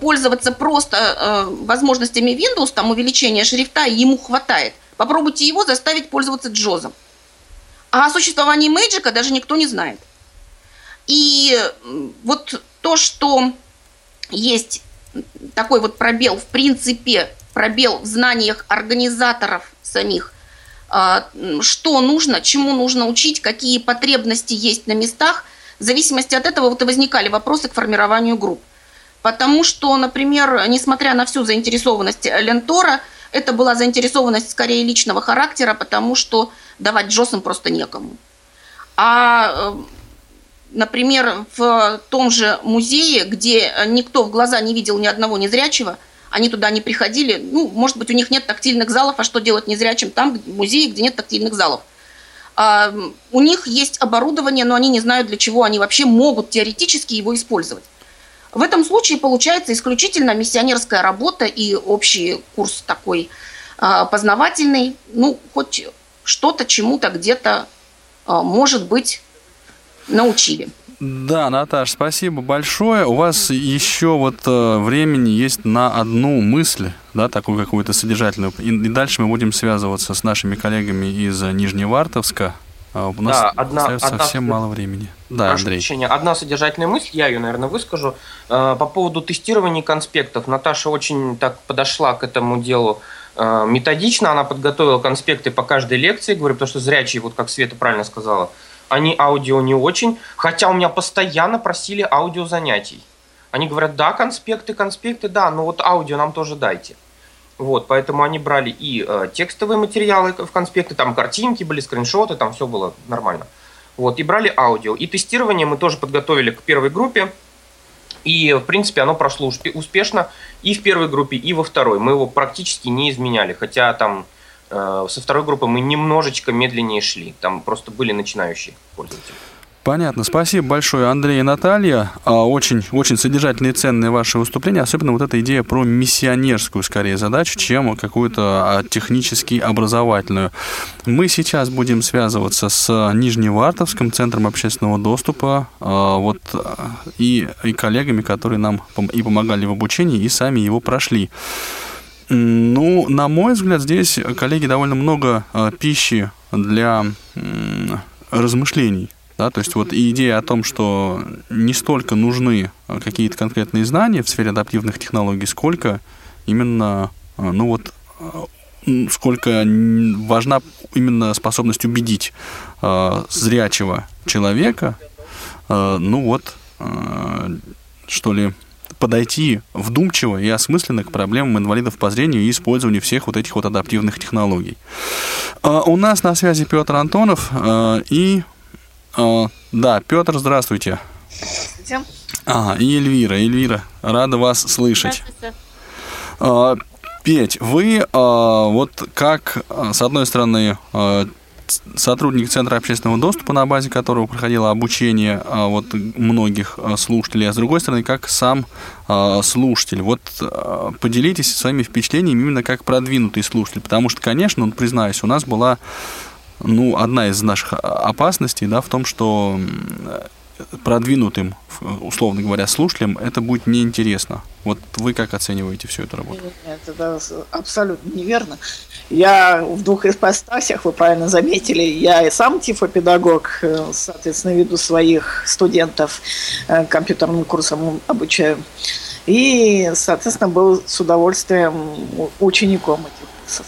пользоваться просто возможностями Windows, там увеличение шрифта, ему хватает. Попробуйте его заставить пользоваться Gios'ом. А о существовании Magic даже никто не знает. И вот то, что есть такой вот пробел в принципе, пробел в знаниях организаторов самих, что нужно, чему нужно учить, какие потребности есть на местах. В зависимости от этого вот и возникали вопросы к формированию групп. Потому что, например, несмотря на всю заинтересованность Лянтора, это была заинтересованность скорее личного характера, потому что давать Gios'ам просто некому. А, например, в том же музее, где никто в глаза не видел ни одного незрячего, они туда не приходили. Ну, может быть, у них нет тактильных залов, а что делать незрячим там, в музее, где нет тактильных залов? А, у них есть оборудование, но они не знают, для чего они вообще могут теоретически его использовать. В этом случае получается исключительно миссионерская работа и общий курс такой а, познавательный. Ну, хоть что-то чему-то где-то, может быть, научили. Да, Наташ, спасибо большое. У вас еще вот э, времени есть на одну мысль, да, такую какую-то содержательную. И, и дальше мы будем связываться с нашими коллегами из Нижневартовска. А у нас да, одна, остается одна, совсем одна, мало времени. Да, прошу Андрей. Прощения. Одна содержательная мысль, я ее, наверное, выскажу. Э, по поводу тестирования конспектов. Наташа очень так подошла к этому делу э, методично. Она подготовила конспекты по каждой лекции. Говорю, потому что зрячие, вот как Света правильно сказала, они аудио не очень, хотя у меня постоянно просили аудио занятий. Они говорят, да, конспекты, конспекты, да, но вот аудио нам тоже дайте. Вот, поэтому они брали и э, текстовые материалы в конспекты, там картинки были, скриншоты, там все было нормально. Вот, и брали аудио. И тестирование мы тоже подготовили к первой группе. И, в принципе, оно прошло успешно и в первой группе, и во второй. Мы его практически не изменяли, хотя там... Со второй группы мы немножечко медленнее шли. Там просто были начинающие пользователи. Понятно, спасибо большое, Андрей и Наталья. Очень, очень содержательные и ценные ваши выступления. Особенно вот эта идея про миссионерскую, скорее, задачу, чем какую-то технически образовательную. Мы сейчас будем связываться с Нижневартовским центром общественного доступа вот, и, и коллегами, которые нам и помогали в обучении, и сами его прошли. Ну, на мой взгляд, здесь, коллеги, довольно много э, пищи для э, размышлений. Да? То есть вот идея о том, что не столько нужны какие-то конкретные знания в сфере адаптивных технологий, сколько именно, э, ну вот, э, сколько важна именно способность убедить э, зрячего человека, э, ну вот, э, что ли... подойти вдумчиво и осмысленно к проблемам инвалидов по зрению и использованию всех вот этих вот адаптивных технологий. У нас на связи Петр Антонов. И, да, Петр, здравствуйте. Здравствуйте. Ага, и Эльвира. Эльвира, рада вас слышать. Здравствуйте. Петь, вы вот как, с одной стороны, сотрудник Центра общественного доступа, на базе которого проходило обучение вот, многих слушателей, а с другой стороны, как сам э, слушатель. Вот э, поделитесь своими впечатлениями именно как продвинутый слушатель, потому что, конечно, признаюсь, у нас была ну, одна из наших опасностей, да, в том, что продвинутым, условно говоря, слушателям это будет неинтересно. Вот вы как оцениваете всю эту работу? Нет, это абсолютно неверно. Я в двух ипостасях, вы правильно заметили, я и сам тифлопедагог, соответственно, веду своих студентов компьютерным курсом, обучаю. И, соответственно, был с удовольствием учеником этих курсов.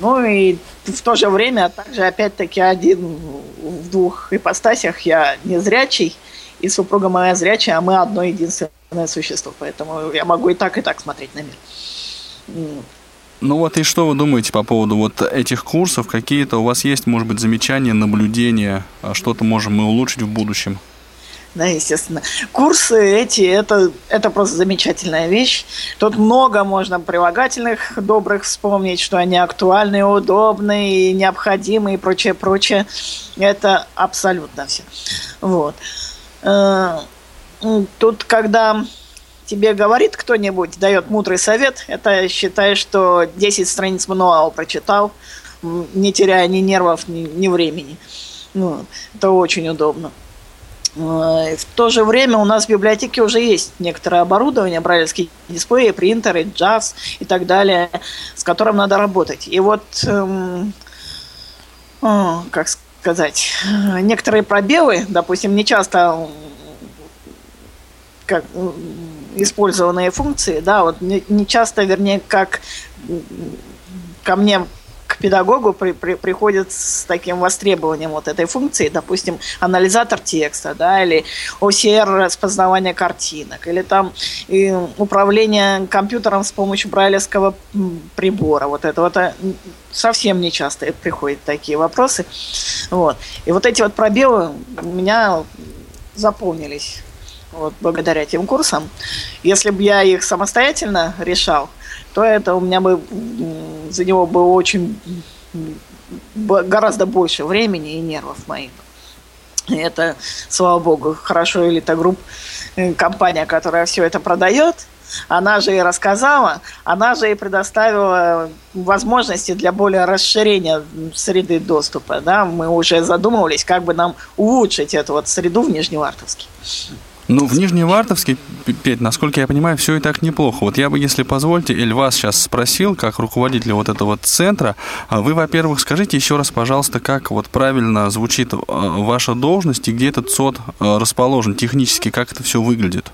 Ну и в то же время, а также, опять-таки, один в двух ипостасях, я незрячий, и супруга моя зрячая, а мы одно единственное существо, поэтому я могу и так, и так смотреть на мир. Ну вот и что вы думаете по поводу вот этих курсов? Какие-то у вас есть, может быть, замечания, наблюдения? Что-то можем мы улучшить в будущем? Да, естественно. Курсы эти, это, это просто замечательная вещь. Тут много можно прилагательных добрых вспомнить, что они актуальны, удобны, необходимы и прочее, прочее. Это абсолютно все. Вот. Тут, когда... тебе говорит кто-нибудь, дает мудрый совет, это считай, что десять страниц мануала прочитал, не теряя ни нервов, ни, ни времени. Ну, это очень удобно. В то же время у нас в библиотеке уже есть некоторое оборудование, брайлевские дисплеи, принтеры, Gios и так далее, с которым надо работать. И вот, эм, о, как сказать, некоторые пробелы, допустим, не часто... как использованные функции, да, вот не, не часто, вернее, как ко мне, к педагогу при, при, приходят с таким востребованием вот этой функции, допустим, анализатор текста, да, или о си эр распознавание картинок, или там управление компьютером с помощью брайлевского прибора, вот это вот совсем не часто приходят такие вопросы, вот, и вот эти вот пробелы у меня заполнились. Вот, благодаря тем курсам. Если бы я их самостоятельно решал, то это у меня бы за него было очень гораздо больше времени и нервов моих. И это, слава богу, хорошо Элита Групп, компания, которая все это продает, Она же и рассказала, она же и предоставила возможности для более расширения среды доступа. Да? Мы уже задумывались, как бы нам улучшить эту вот среду в Нижневартовске. Ну, в Нижневартовске, Петь, насколько я понимаю, все и так неплохо. Вот я бы, если позвольте, Эль, вас сейчас спросил, как руководителя вот этого центра. Вы, во-первых, скажите еще раз, пожалуйста, как вот правильно звучит ваша должность и где этот ЦОД расположен технически, как это все выглядит?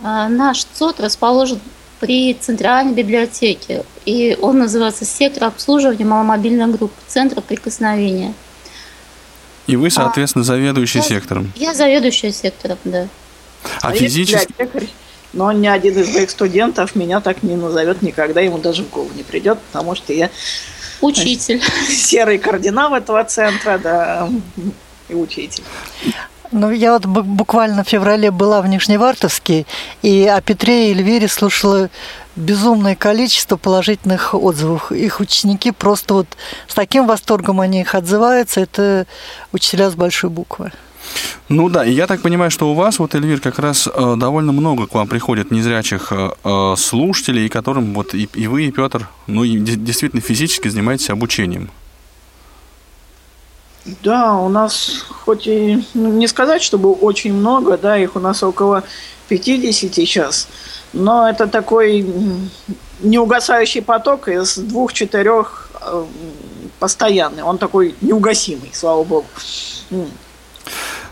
Наш ЦОД расположен при Центральной библиотеке, и он называется «Сектор обслуживания маломобильных групп Центра прикосновения». И вы, соответственно, заведующий а, сектором. Я заведующая сектором, да. А, а физически... Но ни один из моих студентов меня так не назовет никогда, ему даже в голову не придет, потому что я... Учитель. Серый кардинал этого центра, да, и учитель. Ну, я вот буквально в феврале была в Нижневартовске, и о Петре и Эльвире слушала безумное количество положительных отзывов. Их ученики просто вот с таким восторгом о них отзываются. Это учителя с большой буквы. Ну да, и я так понимаю, что у вас, вот, Эльвир, как раз э, довольно много к вам приходит незрячих э, слушателей, которым вот и, и вы, и Петр, ну, и действительно физически занимаетесь обучением. Да, у нас, хоть и не сказать, чтобы очень много, да, их у нас около пятьдесят сейчас, но это такой неугасающий поток из двух-четырех постоянный, он такой неугасимый, слава богу.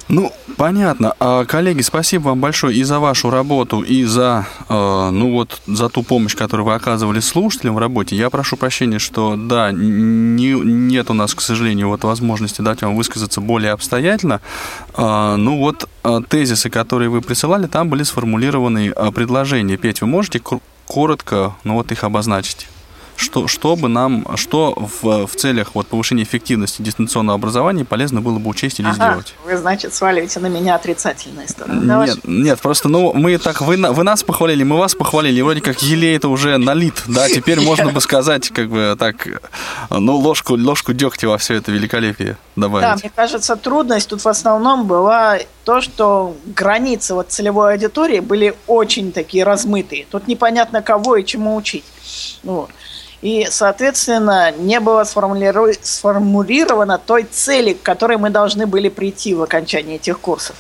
Ну, понятно. Коллеги, спасибо вам большое и за вашу работу, и за, ну вот, за ту помощь, которую вы оказывали слушателям в работе. Я прошу прощения, что, да, не, нет у нас, к сожалению, вот возможности дать вам высказаться более обстоятельно. Ну вот, тезисы, которые вы присылали, там были сформулированы предложения. Петь, вы можете коротко, ну вот, их обозначить? Что, чтобы нам, что в, в целях вот, повышения эффективности дистанционного образования полезно было бы учесть или ага, сделать? Вы, значит, сваливаете на меня отрицательные стороны. Нет, ваш... нет, просто ну мы так, вы, вы нас похвалили, мы вас похвалили, и вроде как еле это уже налит, да, теперь можно бы сказать, как бы так, ну ложку, ложку дегтя во все это великолепие добавить. Да, мне кажется, трудность тут в основном была то, что границы вот целевой аудитории были очень такие размытые, тут непонятно кого и чему учить, вот. И, соответственно, не было сформулиру... сформулировано той цели, к которой мы должны были прийти в окончании этих курсов.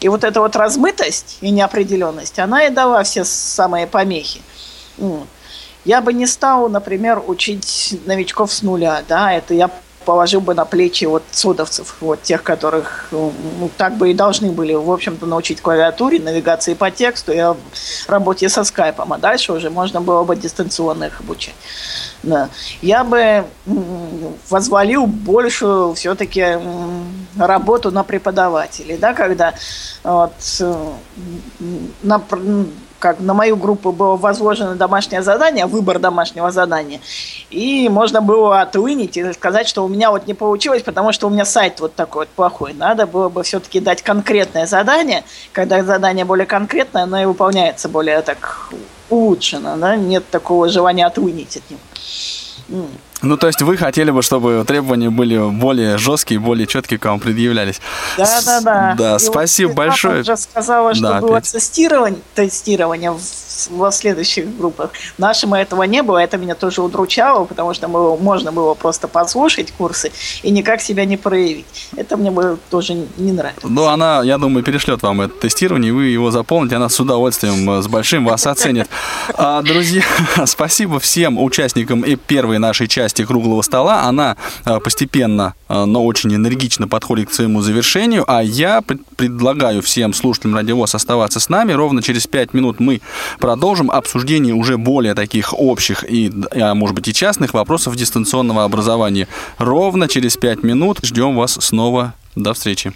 И вот эта вот размытость и неопределенность, она и дала все самые помехи. Я бы не стал, например, учить новичков с нуля, да, это я положил бы на плечи вот цудовцев, вот тех, которых ну, так бы и должны были, в общем-то, научить клавиатуре, навигации по тексту и работе со скайпом, а дальше уже можно было бы дистанционно их обучать. Да. Я бы возвалил большую все-таки работу на преподавателей, да, когда вот, на, как на мою группу было возложено домашнее задание, выбор домашнего задания, и можно было отлынить и сказать, что у меня вот не получилось, потому что у меня сайт вот такой вот плохой. Надо было бы все-таки дать конкретное задание, когда задание более конкретное, оно и выполняется более так улучшено, да? Нет такого желания отлынить от него. Ну, то есть вы хотели бы, чтобы требования были более жесткие, более четкие к вам предъявлялись. Да, да, да. Да, и спасибо вот, большое. Я уже сказала, что да, было тестирование, тестирование в, в следующих группах. Нашему этого не было, это меня тоже удручало, потому что мы, можно было просто послушать курсы и никак себя не проявить. Это мне бы тоже не нравилось. Ну, она, я думаю, перешлет вам это тестирование, и вы его заполните, она с удовольствием, с большим вас оценит. Друзья, спасибо всем участникам и первой нашей части круглого стола. Она постепенно, но очень энергично подходит к своему завершению, а я предлагаю всем слушателям Радио ВОС оставаться с нами. Ровно через пять минут мы продолжим обсуждение уже более таких общих и, может быть, и частных вопросов дистанционного образования. Ровно через пять минут ждем вас снова. До встречи.